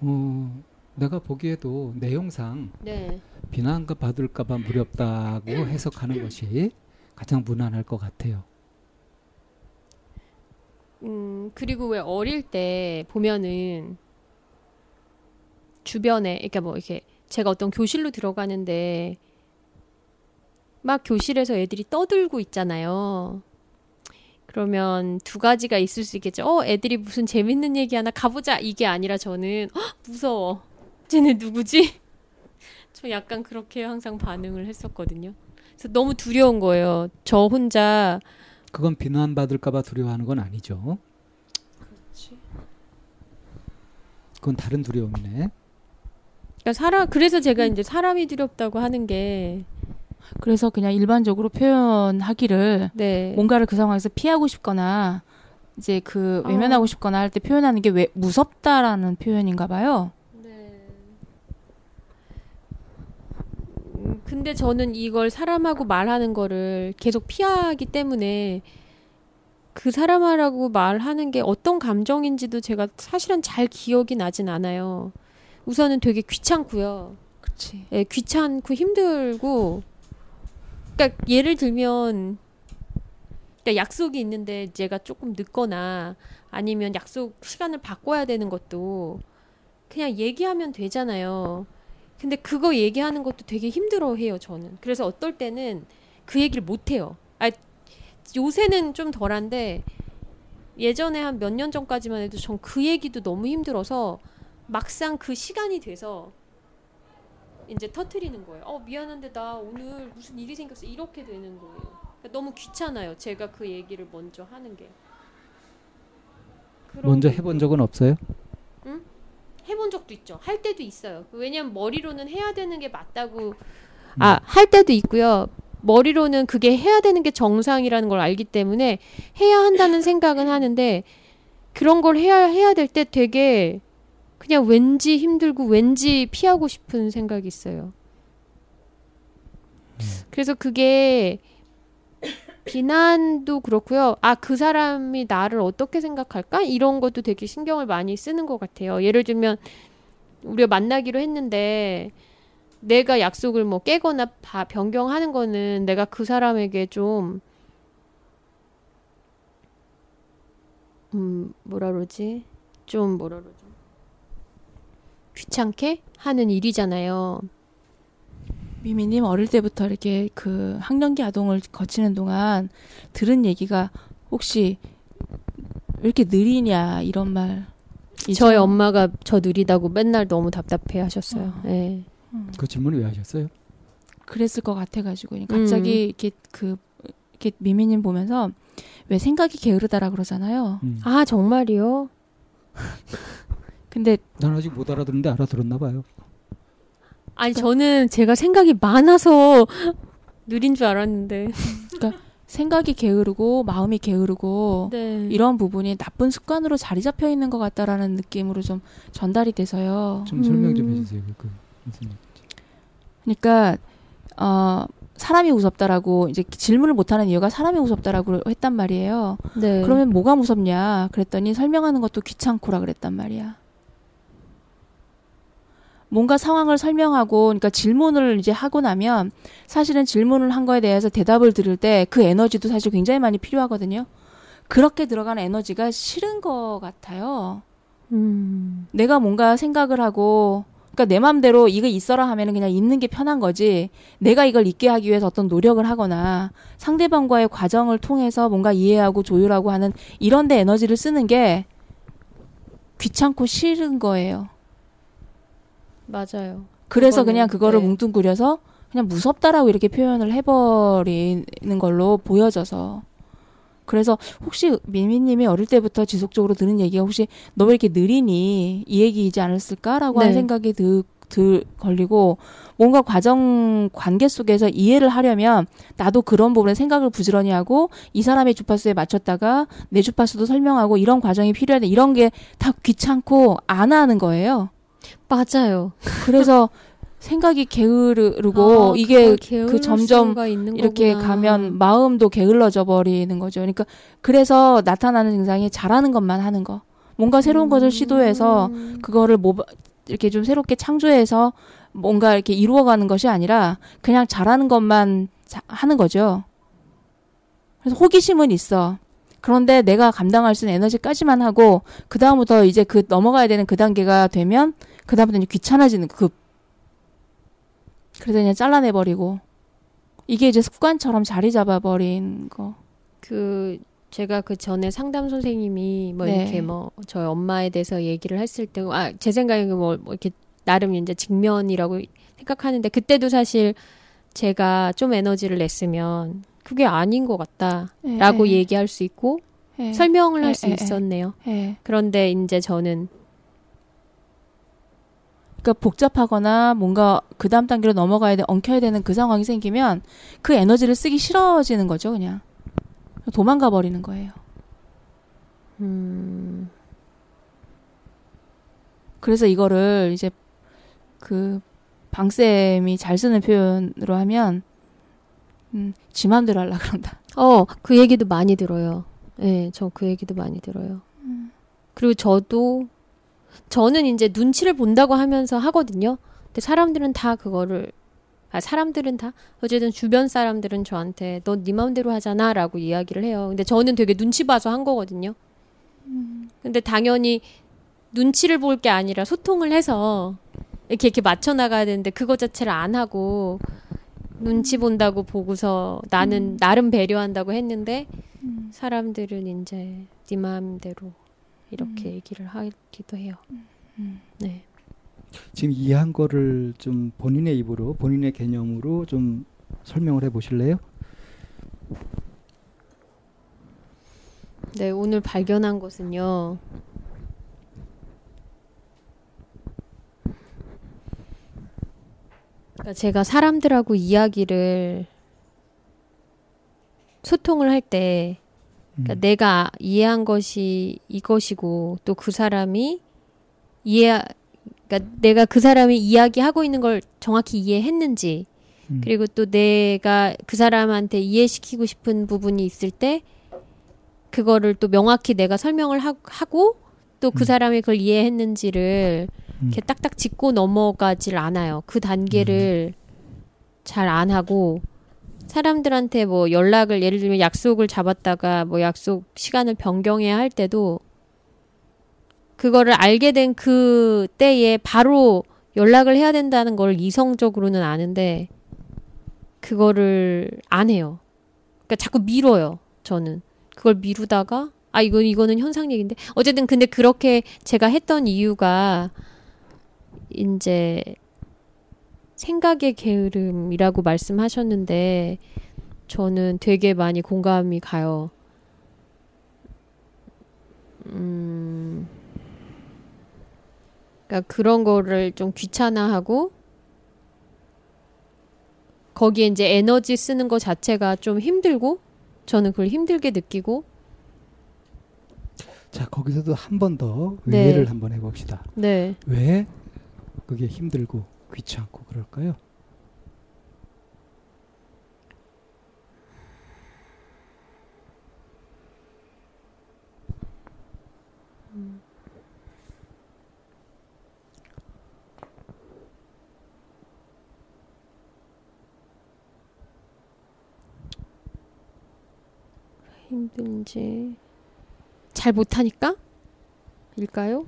어, 내가 보기에도 내용상 네. 비난받을까봐 무렵다고 해석하는 것이 가장 무난할 것 같아요. 음, 그리고 왜 어릴 때 보면은 주변에, 그러니까 뭐 이렇게 제가 어떤 교실로 들어가는데 막 교실에서 애들이 떠들고 있잖아요. 그러면 두 가지가 있을 수 있겠죠. 어, 애들이 무슨 재밌는 얘기 하나 가보자. 이게 아니라 저는 헉, 무서워. 쟤네 누구지? 저 약간 그렇게 항상 반응을 했었거든요. 그래서 너무 두려운 거예요. 저 혼자. 그건 비난받을까 봐 두려워하는 건 아니죠. 그렇지. 그건 다른 두려움이네. 그러니까 사람, 그래서 제가 이제 사람이 두렵다고 하는 게 그래서 그냥 일반적으로 표현하기를 네. 뭔가를 그 상황에서 피하고 싶거나 이제 그 외면하고 어. 싶거나 할 때 표현하는 게 왜 무섭다라는 표현인가 봐요. 네. 음, 근데 저는 이걸 사람하고 말하는 거를 계속 피하기 때문에 그 사람하고 말하는 게 어떤 감정인지도 제가 사실은 잘 기억이 나진 않아요. 우선은 되게 귀찮고요. 그렇지. 예, 귀찮고 힘들고 그러니까 예를 들면 그러니까 약속이 있는데 제가 조금 늦거나 아니면 약속 시간을 바꿔야 되는 것도 그냥 얘기하면 되잖아요. 근데 그거 얘기하는 것도 되게 힘들어해요 저는. 그래서 어떨 때는 그 얘기를 못해요. 아, 요새는 좀 덜한데 예전에 한 몇 년 전까지만 해도 전 그 얘기도 너무 힘들어서 막상 그 시간이 돼서 이제 터트리는 거예요. 어 미안한데 나 오늘 무슨 일이 생겼어 이렇게 되는 거예요. 그러니까 너무 귀찮아요. 제가 그 얘기를 먼저 하는 게. 먼저 해본 적은 없어요? 응? 해본 적도 있죠. 할 때도 있어요. 왜냐면 머리로는 해야 되는 게 맞다고 음. 아, 할 때도 있고요. 머리로는 그게 해야 되는 게 정상이라는 걸 알기 때문에 해야 한다는 생각은 하는데, 그런 걸 해야, 해야 될 때 되게 그냥 왠지 힘들고 왠지 피하고 싶은 생각이 있어요. 그래서 그게 비난도 그렇고요. 아, 그 사람이 나를 어떻게 생각할까? 이런 것도 되게 신경을 많이 쓰는 것 같아요. 예를 들면 우리가 만나기로 했는데 내가 약속을 뭐 깨거나 바, 변경하는 거는 내가 그 사람에게 좀 음, 뭐라 그러지? 좀 뭐라 그러지? 귀찮게 하는 일이잖아요. 미미님, 어릴 때부터 이렇게 그 학령기 아동을 거치는 동안 들은 얘기가 혹시 왜 이렇게 느리냐 이런 말. 저희 엄마가 저 느리다고 맨날 너무 답답해 하셨어요. 어. 네. 음. 그 질문을 왜 하셨어요? 그랬을 것 같아가지고 갑자기 음. 이렇게 그 이렇게 미미님 보면서 왜 생각이 게으르다라 그러잖아요. 음. 아, 정말이요? 근데 난 아직 못 알아들었는데 알아들었나 봐요. 아니, 그러니까, 저는 제가 생각이 많아서 느린 줄 알았는데. 그러니까 생각이 게으르고 마음이 게으르고 네. 이런 부분이 나쁜 습관으로 자리 잡혀 있는 것 같다라는 느낌으로 좀 전달이 돼서요. 좀 설명 좀 음. 해주세요. 그 무슨 얘기지? 그러니까 어, 사람이 무섭다라고 이제 질문을 못하는 이유가 사람이 무섭다라고 했단 말이에요. 네. 그러면 뭐가 무섭냐? 그랬더니 설명하는 것도 귀찮고라 그랬단 말이야. 뭔가 상황을 설명하고, 그러니까 질문을 이제 하고 나면 사실은 질문을 한 거에 대해서 대답을 들을 때 그 에너지도 사실 굉장히 많이 필요하거든요. 그렇게 들어가는 에너지가 싫은 것 같아요. 음. 내가 뭔가 생각을 하고, 그러니까 내 마음대로 이거 있어라 하면은 그냥 있는 게 편한 거지. 내가 이걸 있게 하기 위해서 어떤 노력을 하거나 상대방과의 과정을 통해서 뭔가 이해하고 조율하고 하는 이런 데 에너지를 쓰는 게 귀찮고 싫은 거예요. 맞아요. 그래서 그거는, 그냥 그거를 네. 뭉뚱그려서 그냥 무섭다라고 이렇게 표현을 해버리는 걸로 보여져서. 그래서 혹시 미미님이 어릴 때부터 지속적으로 들은 얘기가 혹시 너 왜 이렇게 느리니? 이 얘기이지 않았을까라고 네. 하는 생각이 드, 드, 걸리고, 뭔가 과정 관계 속에서 이해를 하려면 나도 그런 부분에 생각을 부지런히 하고 이 사람의 주파수에 맞췄다가 내 주파수도 설명하고 이런 과정이 필요하다. 이런 게 다 귀찮고 안 하는 거예요. 맞아요. 그래서 생각이 게으르고 아, 이게 그 점점 이렇게 거구나. 가면 마음도 게을러져 버리는 거죠. 그러니까 그래서 나타나는 증상이 잘하는 것만 하는 거. 뭔가 새로운 음. 것을 시도해서 그거를 뭐 이렇게 좀 새롭게 창조해서 뭔가 이렇게 이루어가는 것이 아니라 그냥 잘하는 것만 자, 하는 거죠. 그래서 호기심은 있어. 그런데 내가 감당할 수 있는 에너지까지만 하고 그 다음부터 이제 그 넘어가야 되는 그 단계가 되면 그 다음부터 이제 귀찮아지는 급. 그래서 그냥 잘라내버리고 이게 이제 습관처럼 자리 잡아버린 거. 그 제가 그 전에 상담 선생님이 뭐 네. 이렇게 뭐 저희 엄마에 대해서 얘기를 했을 때, 아, 제 생각에 뭐, 뭐 이렇게 나름 이제 직면이라고 생각하는데 그때도 사실 제가 좀 에너지를 냈으면. 그게 아닌 것 같다라고 에, 얘기할 수 있고 에, 설명을 할 수 있었네요. 에. 그런데 이제 저는 그러니까 복잡하거나 뭔가 그 다음 단계로 넘어가야 돼, 엉켜야 되는 그 상황이 생기면 그 에너지를 쓰기 싫어지는 거죠, 그냥 도망가 버리는 거예요. 음. 그래서 이거를 이제 그 방쌤이 잘 쓰는 표현으로 하면. 음, 지 마음대로 하려고 그런다. 어, 그 얘기도 많이 들어요. 예, 네, 저 그 얘기도 많이 들어요. 음. 그리고 저도, 저는 이제 눈치를 본다고 하면서 하거든요. 근데 사람들은 다 그거를, 아, 사람들은 다? 어쨌든 주변 사람들은 저한테 너 네 마음대로 하잖아 라고 이야기를 해요. 근데 저는 되게 눈치 봐서 한 거거든요. 음. 근데 당연히 눈치를 볼 게 아니라 소통을 해서 이렇게, 이렇게 맞춰나가야 되는데 그거 자체를 안 하고 눈치 본다고 보고서 나는 음. 나름 배려한다고 했는데 음. 사람들은 이제 네 마음대로 이렇게 음. 얘기를 하기도 해요. 음. 네. 지금 이해한 거를 좀 본인의 입으로 본인의 개념으로 좀 설명을 해보실래요? 네, 오늘 발견한 것은요. 제가 사람들하고 이야기를 소통을 할 때 그러니까 음. 내가 이해한 것이 이것이고 또 그 사람이 이해 그러니까 내가 그 사람이 이야기하고 있는 걸 정확히 이해했는지 음. 그리고 또 내가 그 사람한테 이해시키고 싶은 부분이 있을 때 그거를 또 명확히 내가 설명을 하, 하고 또 그 음. 사람이 그걸 이해했는지를 음. 이렇게 딱딱 짚고 넘어가질 않아요. 그 단계를 음. 잘 안 하고 사람들한테 뭐 연락을 예를 들면 약속을 잡았다가 뭐 약속 시간을 변경해야 할 때도 그거를 알게 된 그 때에 바로 연락을 해야 된다는 걸 이성적으로는 아는데 그거를 안 해요. 그러니까 자꾸 미뤄요. 저는 그걸 미루다가 아 이거 이거는 현상 얘기인데 어쨌든 근데 그렇게 제가 했던 이유가 이제 생각의 게으름이라고 말씀하셨는데 저는 되게 많이 공감이 가요. 음, 그러니까 그런 거를 좀 귀찮아하고 거기에 이제 에너지 쓰는 거 자체가 좀 힘들고 저는 그걸 힘들게 느끼고. 자 거기서도 한 번 더 의외를 네. 한번 해봅시다. 네. 왜 그게 힘들고 귀찮고 그럴까요? 음. 힘든지 잘 못하니까? 일까요?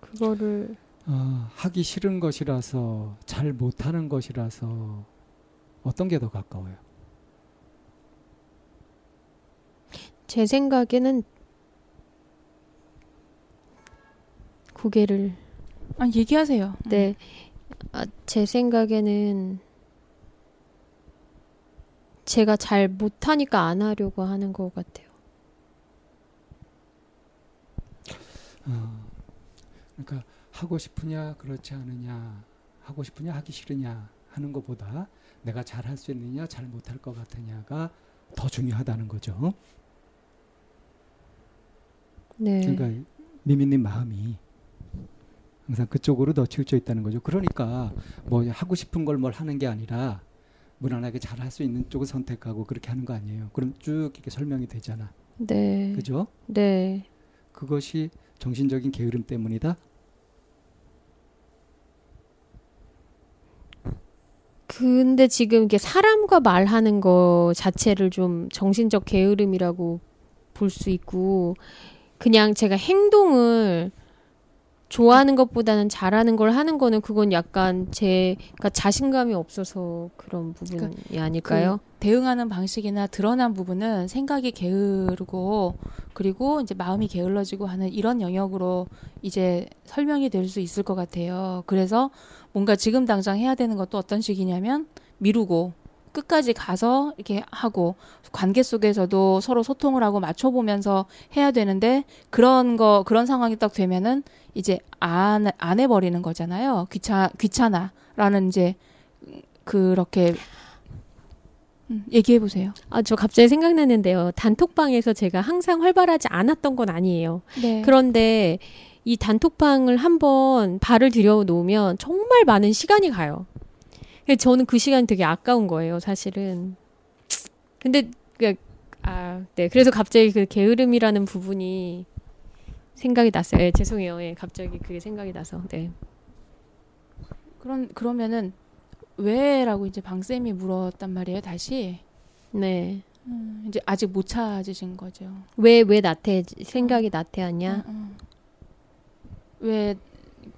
그거를 어, 하기 싫은 것이라서 잘 못하는 것이라서 어떤 게 더 가까워요? 제 생각에는 고개를 아 얘기하세요. 네, 아, 제 생각에는 제가 잘 못하니까 안 하려고 하는 것 같아요. 어, 그러니까. 하고 싶으냐 그렇지 않으냐 하고 싶으냐 하기 싫으냐 하는 것보다 내가 잘할 수 있느냐 잘 못할 것 같으냐가 더 중요하다는 거죠. 네. 그러니까 미미님 마음이 항상 그쪽으로 더 치우쳐 있다는 거죠. 그러니까 뭐 하고 싶은 걸 뭘 하는 게 아니라 무난하게 잘할 수 있는 쪽을 선택하고 그렇게 하는 거 아니에요. 그럼 쭉 이렇게 설명이 되잖아. 네. 그죠? 네. 그것이 정신적인 게으름 때문이다? 근데 지금 이게 사람과 말하는 거 자체를 좀 정신적 게으름이라고 볼 수 있고 그냥 제가 행동을 좋아하는 것보다는 잘하는 걸 하는 거는 그건 약간 제가 자신감이 없어서 그런 부분이 그러니까 아닐까요? 그 대응하는 방식이나 드러난 부분은 생각이 게으르고 그리고 이제 마음이 게을러지고 하는 이런 영역으로 이제 설명이 될 수 있을 것 같아요. 그래서 뭔가 지금 당장 해야 되는 것도 어떤 식이냐면 미루고 끝까지 가서 이렇게 하고 관계 속에서도 서로 소통을 하고 맞춰보면서 해야 되는데 그런 거 그런 상황이 딱 되면은 이제 안 안 해버리는 거잖아요. 귀찮 귀찮아라는 이제 그렇게 음, 얘기해 보세요. 아, 저 갑자기 생각났는데요. 단톡방에서 제가 항상 활발하지 않았던 건 아니에요. 네. 그런데 이 단톡방을 한번 발을 들여 놓으면 정말 많은 시간이 가요. 저는 그 시간이 되게 아까운 거예요, 사실은. 근데, 아, 네. 그래서 갑자기 그 게으름이라는 부분이 생각이 났어요. 예, 죄송해요. 예, 갑자기 그게 생각이 나서, 네. 그런, 그러면은, 왜? 라고 이제 방쌤이 물었단 말이에요, 다시. 네. 음, 이제 아직 못 찾으신 거죠. 왜, 왜 나태, 생각이 나태하냐? 음, 음. 왜,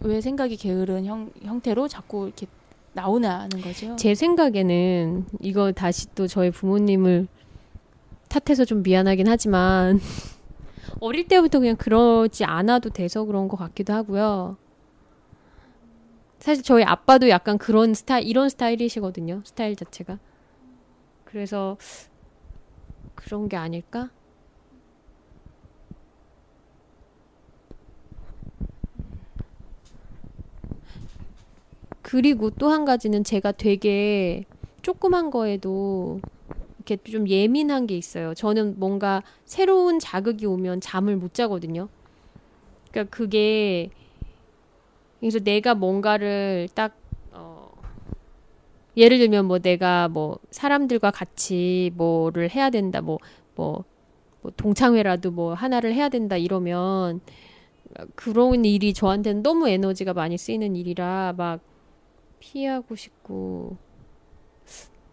왜 생각이 게으른 형, 형태로 자꾸 이렇게 나오나는 거죠. 제 생각에는 이거 다시 또 저희 부모님을 탓해서 좀 미안하긴 하지만 어릴 때부터 그냥 그러지 않아도 돼서 그런 것 같기도 하고요. 사실 저희 아빠도 약간 그런 스타일 이런 스타일이시거든요. 스타일 자체가. 그래서 그런 게 아닐까? 그리고 또 한 가지는 제가 되게 조그만 거에도 이렇게 좀 예민한 게 있어요. 저는 뭔가 새로운 자극이 오면 잠을 못 자거든요. 그러니까 그게 그래서 내가 뭔가를 딱 어, 예를 들면 뭐 내가 뭐 사람들과 같이 뭐를 해야 된다, 뭐 뭐 뭐 동창회라도 뭐 하나를 해야 된다 이러면 그런 일이 저한테는 너무 에너지가 많이 쓰이는 일이라 막 피하고 싶고.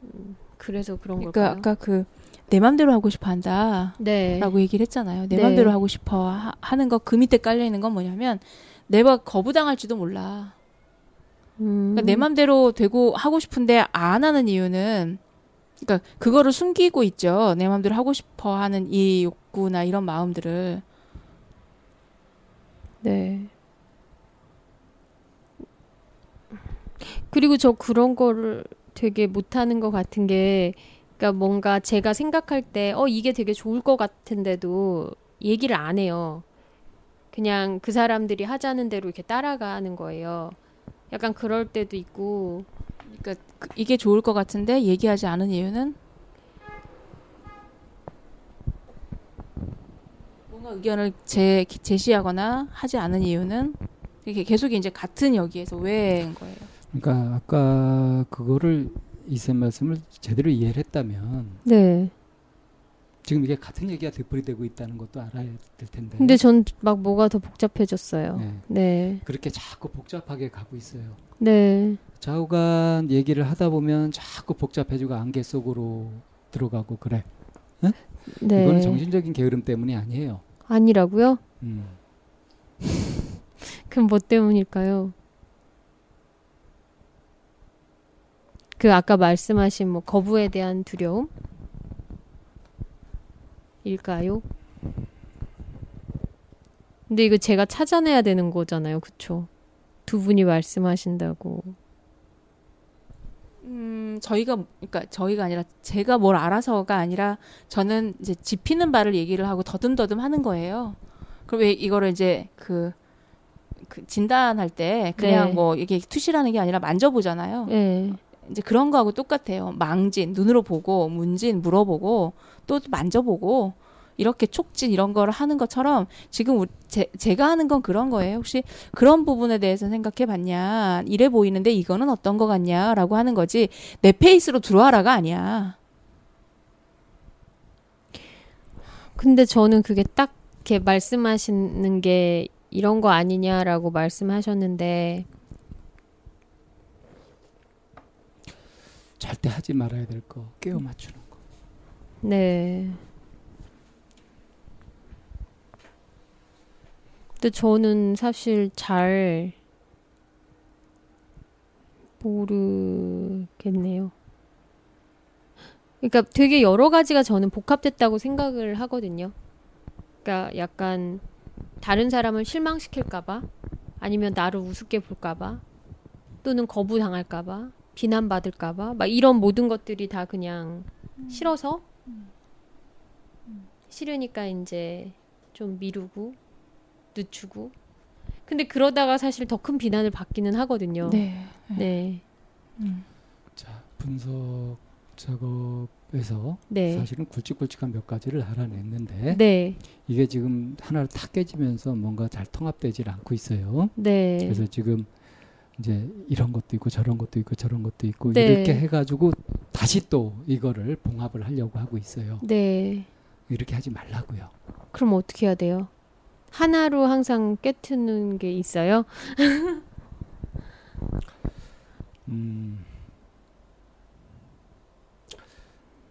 음. 그래서 그런 걸까요? 그러니까 아까 그 내 맘대로 하고 싶어 한다라고 네. 얘기를 했잖아요. 내 네. 맘대로 하고 싶어 하, 하는 거 그 밑에 깔려 있는 건 뭐냐면 내가 거부당할지도 몰라. 음. 그러니까 내 맘대로 되고 하고 싶은데 안 하는 이유는 그러니까 그거를 숨기고 있죠. 내 맘대로 하고 싶어 하는 이 욕구나 이런 마음들을. 네. 그리고 저 그런 거를 되게 못하는 것 같은 게, 그러니까 뭔가 제가 생각할 때, 어, 이게 되게 좋을 것 같은데도 얘기를 안 해요. 그냥 그 사람들이 하자는 대로 이렇게 따라가는 거예요. 약간 그럴 때도 있고. 그러니까 이게 좋을 것 같은데 얘기하지 않은 이유는? 뭔가 의견을 제, 제시하거나 하지 않은 이유는? 이렇게 계속 이제 같은 여기에서 왜인 거예요? 그러니까 아까 그거를 이쌤 말씀을 제대로 이해를 했다면 네. 지금 이게 같은 얘기가 되풀이되고 있다는 것도 알아야 될 텐데. 근데 전 막 뭐가 더 복잡해졌어요. 네. 네. 그렇게 자꾸 복잡하게 가고 있어요. 네. 좌우간 얘기를 하다 보면 자꾸 복잡해지고 안개 속으로 들어가고 그래. 응? 네. 이거는 정신적인 게으름 때문이 아니에요. 아니라고요? 음. 그럼 뭐 때문일까요? 그 아까 말씀하신 뭐 거부에 대한 두려움? 일까요? 근데 이거 제가 찾아내야 되는 거잖아요. 그쵸? 두 분이 말씀하신다고. 음, 저희가, 그러니까 저희가 아니라 제가 뭘 알아서가 아니라 저는 이제 짚히는 바를 얘기를 하고 더듬더듬 하는 거예요. 그럼 이거를 이제 그, 그 진단할 때 그냥 네. 뭐 이게 투시라는 게 아니라 만져보잖아요. 네. 이제 그런 거하고 똑같아요. 망진, 눈으로 보고, 문진, 물어보고, 또 만져보고, 이렇게 촉진 이런 거를 하는 것처럼 지금 우리, 제, 제가 하는 건 그런 거예요. 혹시 그런 부분에 대해서 생각해 봤냐? 이래 보이는데 이거는 어떤 거 같냐? 라고 하는 거지. 내 페이스로 들어와라가 아니야. 근데 저는 그게 딱 이렇게 말씀하시는 게 이런 거 아니냐라고 말씀하셨는데 절대 하지 말아야 될 거, 깨어 맞추는 거. 네. 근데 저는 사실 잘 모르겠네요. 그러니까 되게 여러 가지가 저는 복합됐다고 생각을 하거든요. 그러니까 약간 다른 사람을 실망시킬까 봐, 아니면 나를 우습게 볼까 봐, 또는 거부당할까 봐, 비난받을까봐 막 이런 모든 것들이 다 그냥 음. 싫어서 음. 음. 싫으니까 이제 좀 미루고 늦추고 근데 그러다가 사실 더 큰 비난을 받기는 하거든요. 네. 네. 네. 음. 자 분석 작업에서 네. 사실은 굵직굵직한 몇 가지를 알아냈는데 네. 이게 지금 하나를 탁 깨지면서 뭔가 잘 통합되질 않고 있어요. 네. 그래서 지금 이제 이런 것도 있고 저런 것도 있고 저런 것도 있고 네. 이렇게 해가지고 다시 또 이거를 봉합을 하려고 하고 있어요. 네. 이렇게 하지 말라고요. 그럼 어떻게 해야 돼요? 하나로 항상 깨트는 게 있어요? 음.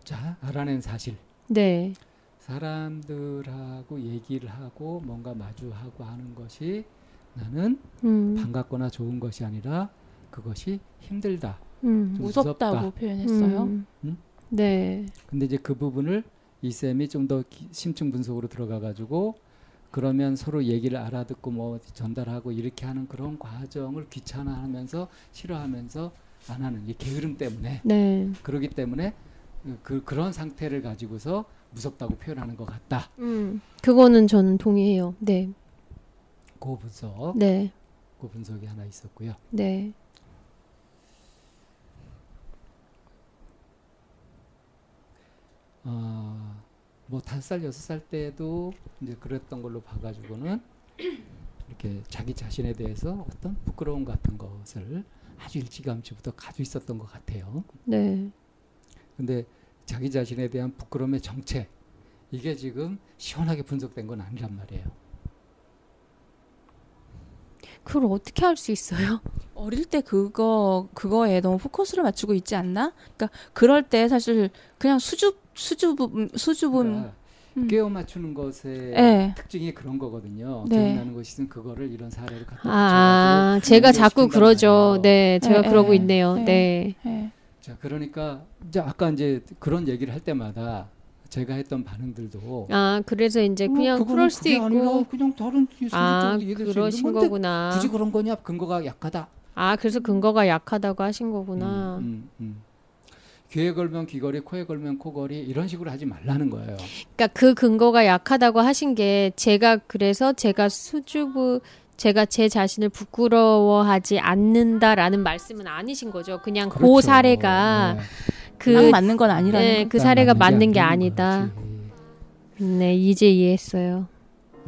자, 알아낸 사실. 네. 사람들하고 얘기를 하고 뭔가 마주하고 하는 것이 나는 음. 반갑거나 좋은 것이 아니라 그것이 힘들다, 음. 무섭다고 무섭다. 표현했어요. 음. 음? 네. 근데 이제 그 부분을 이 쌤이 좀 더 심층 분석으로 들어가가지고 그러면 서로 얘기를 알아듣고 뭐 전달하고 이렇게 하는 그런 과정을 귀찮아하면서 싫어하면서 안 하는 이 게으름 때문에. 네. 그러기 때문에 그 그런 상태를 가지고서 무섭다고 표현하는 것 같다. 음, 그거는 저는 동의해요. 네. 그 분석, 네. 그 분석이 하나 있었고요. 네. 어, 뭐 다섯 살 여섯 살 때도 이제 그랬던 걸로 봐가지고는 이렇게 자기 자신에 대해서 어떤 부끄러움 같은 것을 아주 일찌감치부터 가지고 있었던 것 같아요. 네. 근데 자기 자신에 대한 부끄러움의 정체, 이게 지금 시원하게 분석된 건 아니란 말이에요. 그걸 어떻게 할 수 있어요? 어릴 때 그거, 그거에 너무 포커스를 맞추고 있지 않나? 그러니까 그럴 때 사실 그냥 수줍, 수줍음, 수줍음. 그러니까 음. 꿰어 맞추는 것의 네. 특징이 그런 거거든요. 네. 기억나는 것이든 그거를 이런 사례를 갖다 붙여가지고 아, 제가 자꾸 그러죠. 네, 제가 네, 그러고 네, 있네요. 네. 네. 네. 자, 그러니까 이제 아까 이제 그런 얘기를 할 때마다 제가 했던 반응들도 아 그래서 이제 그냥 어, 그럴 수도 있고 아니라 그냥 다른 아 그러신 거구나 굳이 그런 거냐 근거가 약하다 아 그래서 근거가 약하다고 하신 거구나 음, 음, 음. 귀에 걸면 귀걸이 코에 걸면 코걸이 이런 식으로 하지 말라는 거예요. 그러니까 그 근거가 약하다고 하신 게 제가 그래서 제가 수줍음 제가 제 자신을 부끄러워하지 않는다라는 말씀은 아니신 거죠. 그냥 그렇죠. 그 사례가 네. 그 맞는 건 아니라는 네, 그 사례가 맞는 게 아니다. 거지. 네, 이제 이해했어요.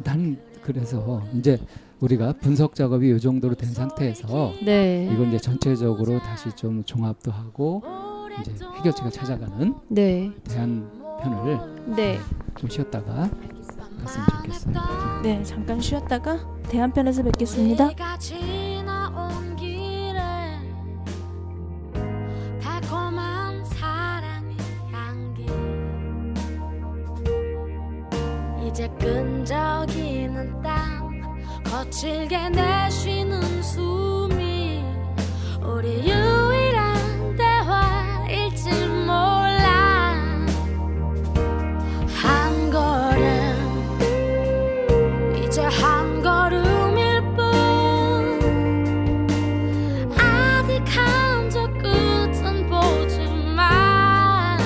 난 그래서 이제 우리가 분석 작업이 이 정도로 된 상태에서 네. 이걸 이제 전체적으로 다시 좀 종합도 하고 이제 해결책을 찾아가는 네. 대안 편을 네. 좀 쉬었다가 갔으면 좋겠어요. 네, 잠깐 쉬었다가 대안 편에서 뵙겠습니다. 이제 끈적이는 땅 거칠게 내쉬는 숨이 우리 유일한 대화일지 몰라 한 걸음 이제 한 걸음일 뿐 아직 한저 끝은 보지만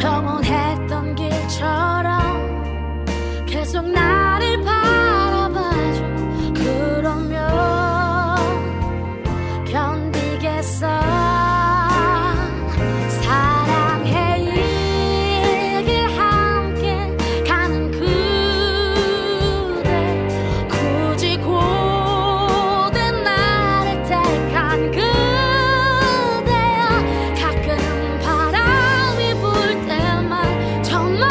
평온했던 길 계속 나를 바라봐줘 그러면 견디겠어 사랑해 이 길 함께 가는 그대 굳이 고된 나를 택한 그대야 가끔 바람이 불 때만 정말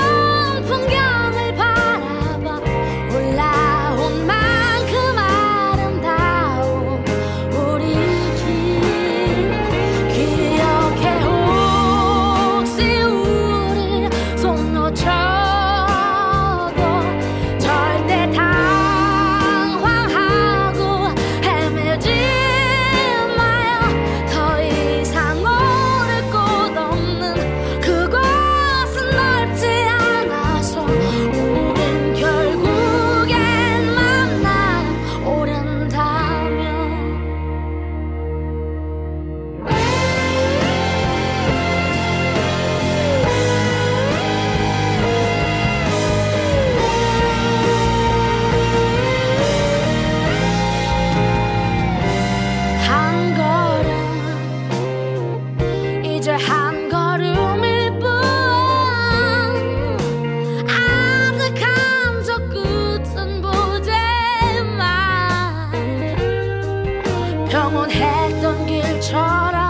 평온했던 길처럼